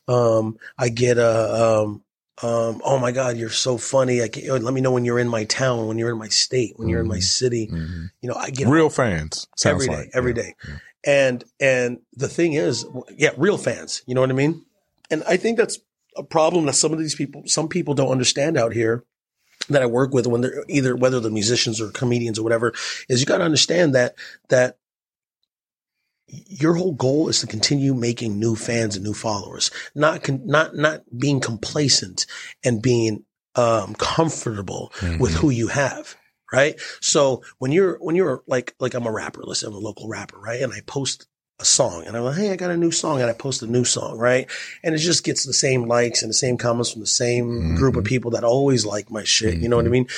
Um, I get, uh, um, um, oh my God, you're so funny. I can't, let me know when you're in my town, when you're in my state, when mm-hmm. you're in my city. Mm-hmm. You know, I get real fans every day, like. every yeah. day. Yeah. And, and the thing is, yeah, real fans, you know what I mean? And I think that's a problem that some of these people, some people don't understand out here that I work with when they're either, whether they're musicians or comedians or whatever, is you got to understand that, that, your whole goal is to continue making new fans and new followers, not con- not not being complacent and being um, comfortable mm-hmm. with who you have, right? So when you're when you're like like I'm a rapper, let's say I'm a local rapper, right? And I post a song, and I'm like, hey, I got a new song, and I post a new song, right? And it just gets the same likes and the same comments from the same mm-hmm. group of people that always like my shit. Mm-hmm. You know what I mean?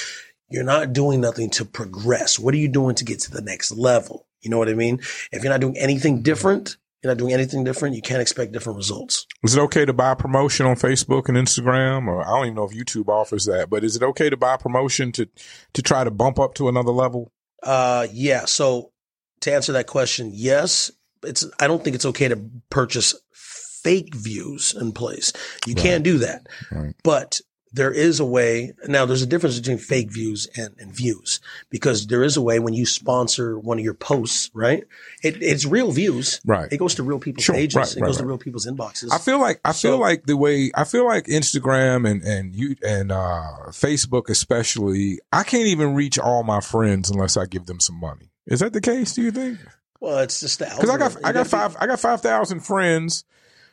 You're not doing nothing to progress. What are you doing to get to the next level? You know what I mean? If you're not doing anything different, you're not doing anything different, you can't expect different results. Is it okay to buy promotion on Facebook and Instagram? Or I don't even know if YouTube offers that, but is it okay to buy promotion to, to try to bump up to another level? Uh, yeah. So to answer that question, yes. It's. I don't think it's okay to purchase fake views in place. You right. can't do that. Right. But there is a way. Now there's a difference between fake views and, and views, because there is a way when you sponsor one of your posts, right? It, it's real views. Right. It goes to real people's sure. pages. Right, it right, goes right. to real people's inboxes. I feel like, I so, feel like the way, I feel like Instagram and, and you, and, uh, Facebook especially, I can't even reach all my friends unless I give them some money. Is that the case? Do you think? Well, it's just the algorithm. Cause I got, I got five, I got five thousand friends.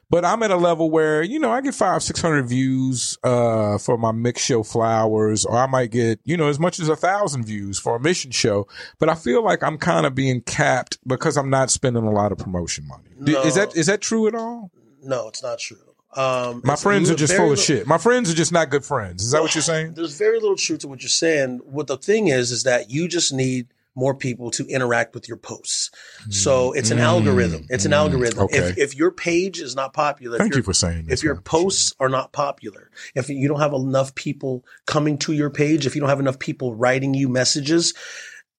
But I'm at a level where, you know, I get five, six hundred views uh for my mix show Flowers, or I might get, you know, as much as a thousand views for a mission show. But I feel like I'm kind of being capped because I'm not spending a lot of promotion money. No. Is that is that true at all? No, it's not true. Um, my friends are just full of shit. My friends are just not good friends. Is that what you're saying? There's very little truth to what you're saying. What the thing is, is that you just need more people to interact with your posts. So it's an mm. algorithm. It's an mm. algorithm. Okay. If, if your page is not popular, thank if you for saying this, if your man. posts are not popular, if you don't have enough people coming to your page, if you don't have enough people writing you messages,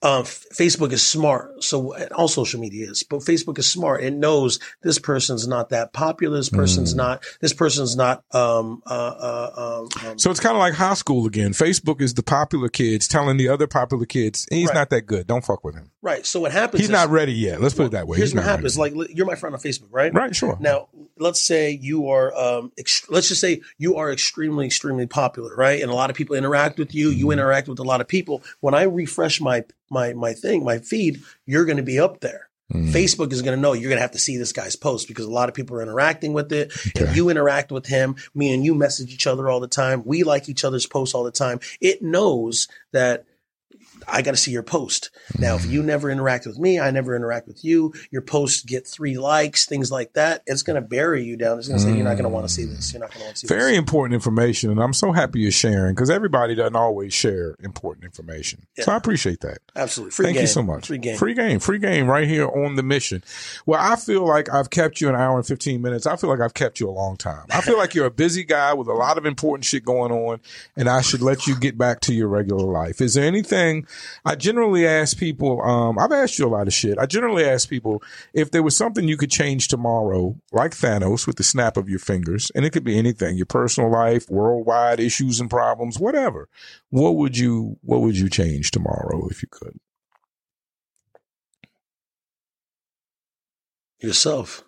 uh, Facebook is smart. So all social media is, but Facebook is smart. It knows this person's not that popular. This person's mm. not, this person's not, um, uh, uh, um, so it's kind of like high school again. Facebook is the popular kids telling the other popular kids, he's right. not that good. Don't fuck with him. Right. So what happens? He's is, not ready yet. Let's put well, it that way. Here's he's what happens. Like you're my friend on Facebook, right? Right. Sure. Now let's say you are, um, ext- let's just say you are extremely, extremely popular, right? And a lot of people interact with you. Mm. You interact with a lot of people. When I refresh my, my, my thing, my feed, you're going to be up there. Mm. Facebook is going to know you're going to have to see this guy's post because a lot of people are interacting with it. Okay. If you interact with him, me and you message each other all the time. We like each other's posts all the time. It knows that I got to see your post. Now, if you never interact with me, I never interact with you. Your posts get three likes, things like that. It's going to bury you down. It's going to say, mm. you're not going to want to see this. You're not going to want to see Very this. Very important information. And I'm so happy you're sharing because everybody doesn't always share important information. Yeah. So I appreciate that. Absolutely. Free Thank game. you so much. Free game. Free game. Free game right here on The Mission. Well, I feel like I've kept you an hour and fifteen minutes. I feel like I've kept you a long time. I feel like you're a busy guy with a lot of important shit going on, and I should let you get back to your regular life. Is there anything... I generally ask people, um, I've asked you a lot of shit. I generally ask people if there was something you could change tomorrow, like Thanos, with the snap of your fingers, and it could be anything, your personal life, worldwide issues and problems, whatever. What would you, what would you change tomorrow if you could? Yourself.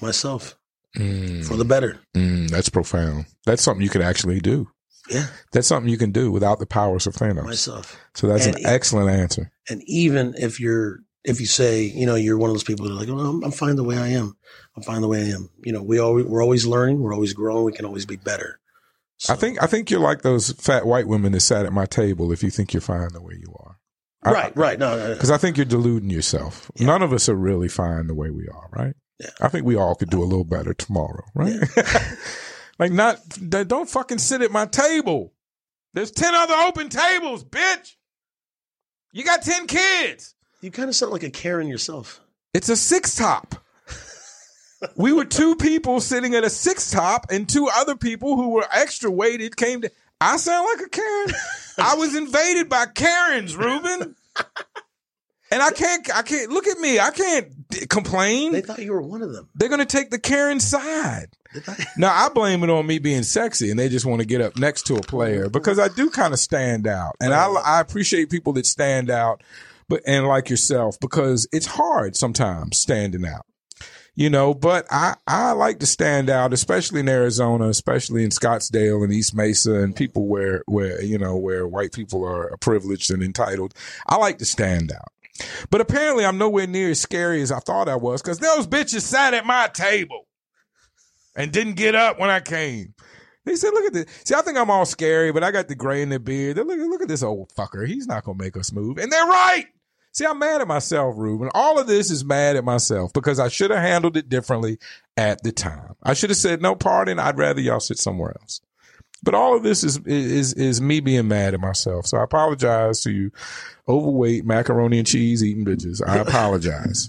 Myself. Mm. For the better. Mm, that's profound. That's something you could actually do. Yeah. That's something you can do without the powers of Thanos. Myself. So that's and an e- excellent answer. And even if you're, if you say, you know, you're one of those people that are like, oh, I'm, I'm fine the way I am. I'm fine the way I am. You know, we always, we're always learning. We're always growing. We can always be better. So. I think, I think you're like those fat white women that sat at my table. If you think you're fine the way you are. I, right. Right. No, no, no. Cause I think you're deluding yourself. Yeah. None of us are really fine the way we are. Right. Yeah. I think we all could do a little better tomorrow. Right. Yeah. Like, not, don't fucking sit at my table. There's ten other open tables, bitch. You got ten kids. You kind of sound like a Karen yourself. It's a six top. We were two people sitting at a six top, and two other people who were extra weighted came to. I sound like a Karen. I was invaded by Karens, Ruben. And I can't, I can't, look at me. I can't d- complain. They thought you were one of them. They're going to take the Karen side. Now, I blame it on me being sexy, and they just want to get up next to a player because I do kind of stand out. And I, I appreciate people that stand out, but and like yourself, because it's hard sometimes standing out. You know, but I, I like to stand out, especially in Arizona, especially in Scottsdale and East Mesa and people where, where, you know, where white people are privileged and entitled. I like to stand out. But apparently I'm nowhere near as scary as I thought I was because those bitches sat at my table and didn't get up when I came. They said, look at this. See, I think I'm all scary, but I got the gray in the beard. Look, look at this old fucker. He's not going to make us move. And they're right. See, I'm mad at myself, Ruben. All of this is mad at myself because I should have handled it differently at the time. I should have said, no, pardon. I'd rather y'all sit somewhere else. But all of this is, is, is me being mad at myself. So I apologize to you, overweight, macaroni and cheese eating bitches. I apologize.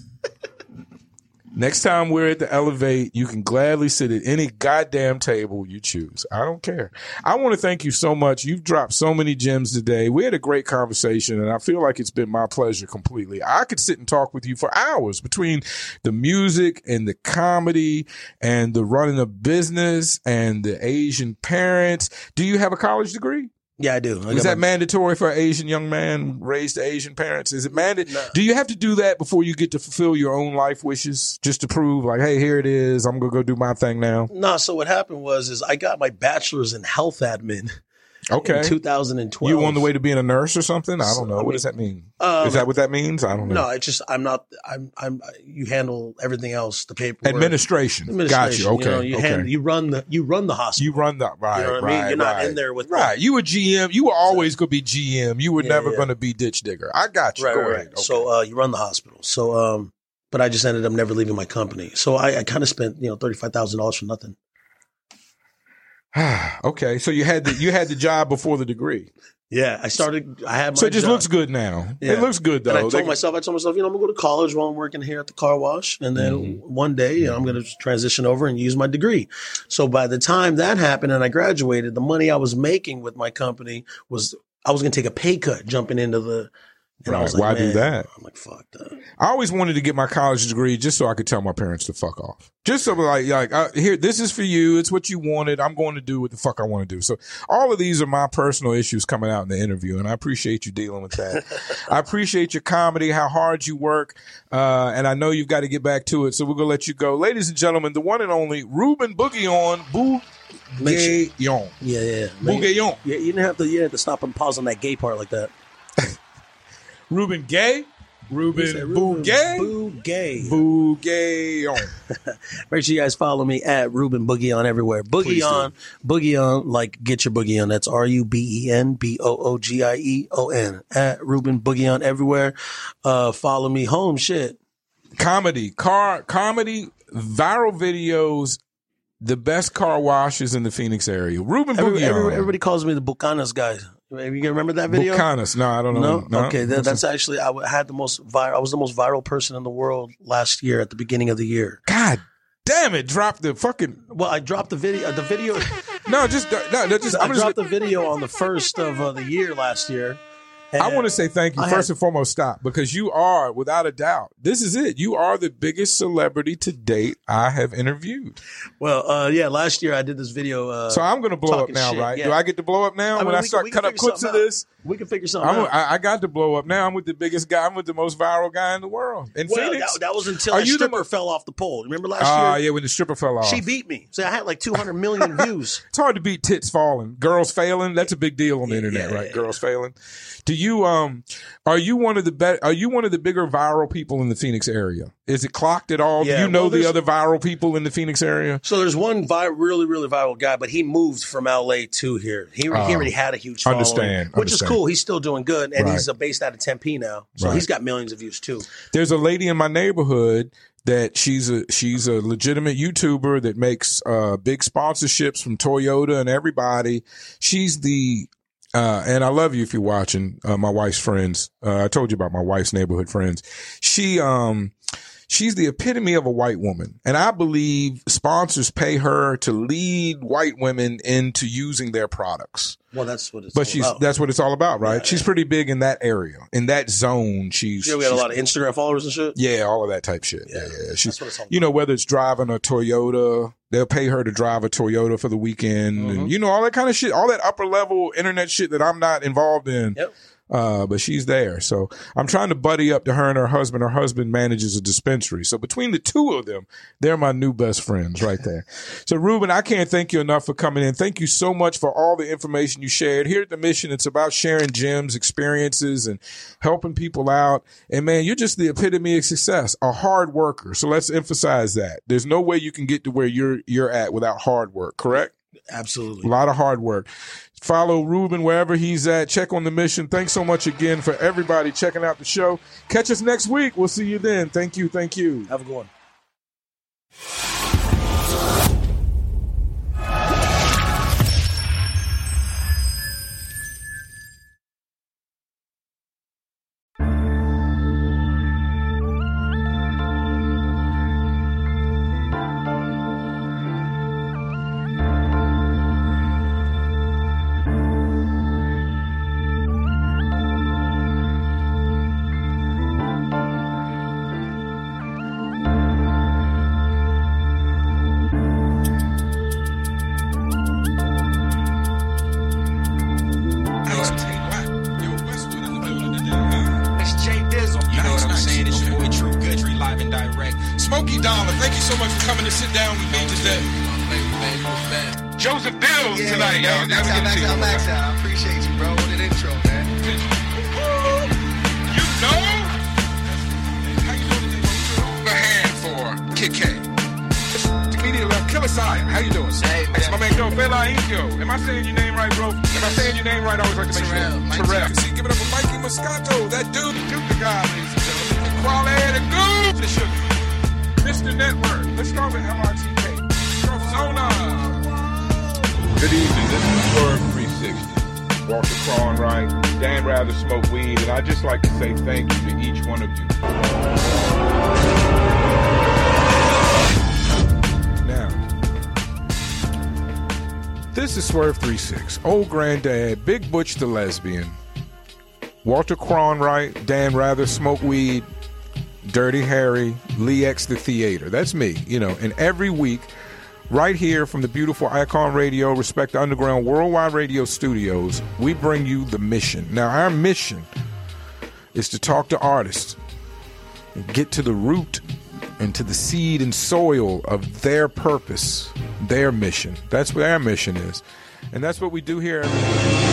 Next time we're at the Elevate, you can gladly sit at any goddamn table you choose. I don't care. I want to thank you so much. You've dropped so many gems today. We had a great conversation, and I feel like it's been my pleasure completely. I could sit and talk with you for hours between the music and the comedy and the running of business and the Asian parents. Do you have a college degree? Yeah, I do. I Is that my... mandatory for an Asian young man raised to Asian parents? Is it mandatory? No. Do you have to do that before you get to fulfill your own life wishes just to prove like, hey, here it is. I'm going to go do my thing now. No. So what happened was is I got my bachelor's in health admin. Okay. In two thousand twelve. You on the way to being a nurse or something? I don't know. I mean, what does that mean? Um, Is that what that means? I don't know. No, it's just I'm not I'm I'm you handle everything else, the paperwork. Administration. Administration. Got you. Okay. You know, you, okay. Hand, you run the you run the hospital. You run the right. You know what right, I mean? You're not right. in there with Right. Them. You were G M. You were always going to be G M. You were yeah, never yeah. going to be ditch digger. I got you. Right, go right, ahead. Right. Okay. So uh, you run the hospital. So um but I just ended up never leaving my company. So I, I kind of spent, you know, thirty-five thousand dollars for nothing. Okay, so you had the you had the job before the degree. Yeah, I started. I had my so it just job. looks good now. Yeah. It looks good though. And I told they, myself, I told myself, you know, I'm gonna go to college while I'm working here at the car wash, and then mm-hmm. one day you know, I'm gonna transition over and use my degree. So by the time that happened and I graduated, the money I was making with my company was I was gonna take a pay cut jumping into the. And right. I was like, why man, do that? I'm like, fuck that. I always wanted to get my college degree just so I could tell my parents to fuck off. Just so like, like uh, here, this is for you. It's what you wanted. I'm going to do what the fuck I want to do. So all of these are my personal issues coming out in the interview, and I appreciate you dealing with that. I appreciate your comedy, how hard you work, uh, and I know you've got to get back to it. So we're going to let you go. Ladies and gentlemen, the one and only Ruben Bugayong, Boo. Bugayong. Yeah, yeah. Bugayong. Yeah, you didn't have to, you didn't have to stop and pause on that gay part like that. Ruben Gay Ruben Bugayong. Bugayong. Make sure you guys follow me at Ruben Bugayong everywhere. Bugayong, Bugayong, like get your boogie on. That's R U B E N B O O G I E O N. At Ruben Bugayong everywhere. Uh, follow me home. Shit. Comedy. Car comedy. Viral videos. The best car washes in the Phoenix area. Ruben Bugayong. Everybody, everybody calls me the Bucanas guy. You remember that video? Bucanas. No, I don't know. No? No? Okay, that, that's actually, I had the most viral, I was the most viral person in the world last year at the beginning of the year. God damn it. Drop the fucking. Well, I dropped the video. The video. no, just. No, just I'm I dropped just... the video on the first of uh, the year last year. I want to say thank you. I first had... and foremost, stop, because you are, without a doubt, this is it. You are the biggest celebrity to date I have interviewed. Well, uh, yeah, last year I did this video. Uh, so I'm going to blow up now, shit, right? Yeah. Do I get to blow up now? I mean, when I start cutting up clips of this? We can figure something I'm, out. I, I got to blow up now. I'm with the biggest guy. I'm with the most viral guy in the world. In well, Phoenix. That, that was until the stripper the... fell off the pole. Remember last uh, year? Oh, yeah, when the stripper fell off. She beat me. So I had like two hundred million views. It's hard to beat tits falling. Girls failing. That's a big deal on the yeah, internet, yeah, right? Yeah. Girls failing. Do you um are you one of the be- are you one of the bigger viral people in the Phoenix area? Is it clocked at all? Yeah, do you know well, the other viral people in the Phoenix area? So there's one vi- really really viral guy, but he moved from L A to here. He, uh, he already had a huge following, understand, which understand. is cool. He's still doing good, and right. he's based out of Tempe now, so right. he's got millions of views too. There's a lady in my neighborhood that she's a she's a legitimate YouTuber that makes uh, big sponsorships from Toyota and everybody. She's the Uh, and I love you if you're watching, uh, my wife's friends. Uh, I told you about my wife's neighborhood friends. She, um, she's the epitome of a white woman. And I believe sponsors pay her to lead white women into using their products. Well, that's what it's but all she's, about. That's what it's all about, right? Yeah, she's yeah. pretty big in that area, in that zone. She's, yeah, we got a lot of Instagram followers and shit. Yeah, all of that type shit. Yeah, yeah. yeah. She's, that's what it's all you know, whether it's driving a Toyota, they'll pay her to drive a Toyota for the weekend, mm-hmm. and you know all that kind of shit, all that upper level internet shit that I'm not involved in. Yep. Uh, but she's there, so I'm trying to buddy up to her and her husband. Her husband manages a dispensary, so between the two of them, they're my new best friends right there. So, Ruben, I can't thank you enough for coming in. Thank you so much for all the information you shared here at The Mission. It's about sharing gems, experiences, and helping people out. And man, you're just the epitome of success, a hard worker. So let's emphasize that. There's no way you can get to where you're you're at without hard work. Correct? Absolutely. A lot of hard work. Follow Ruben wherever he's at. Check on The Mission. Thanks so much again for everybody checking out the show. Catch us next week. We'll see you then. Thank you. Thank you. Have a good one. three six Old Granddad, Big Butch the Lesbian, Walter Cronkite, Dan Rather, Smoke Weed, Dirty Harry, Lee X the Theater. That's me, you know. And every week, right here from the beautiful Icon Radio, Respect the Underground, Worldwide Radio Studios, we bring you The Mission. Now, our mission is to talk to artists and get to the root and to the seed and soil of their purpose, their mission. That's what our mission is. And that's what we do here.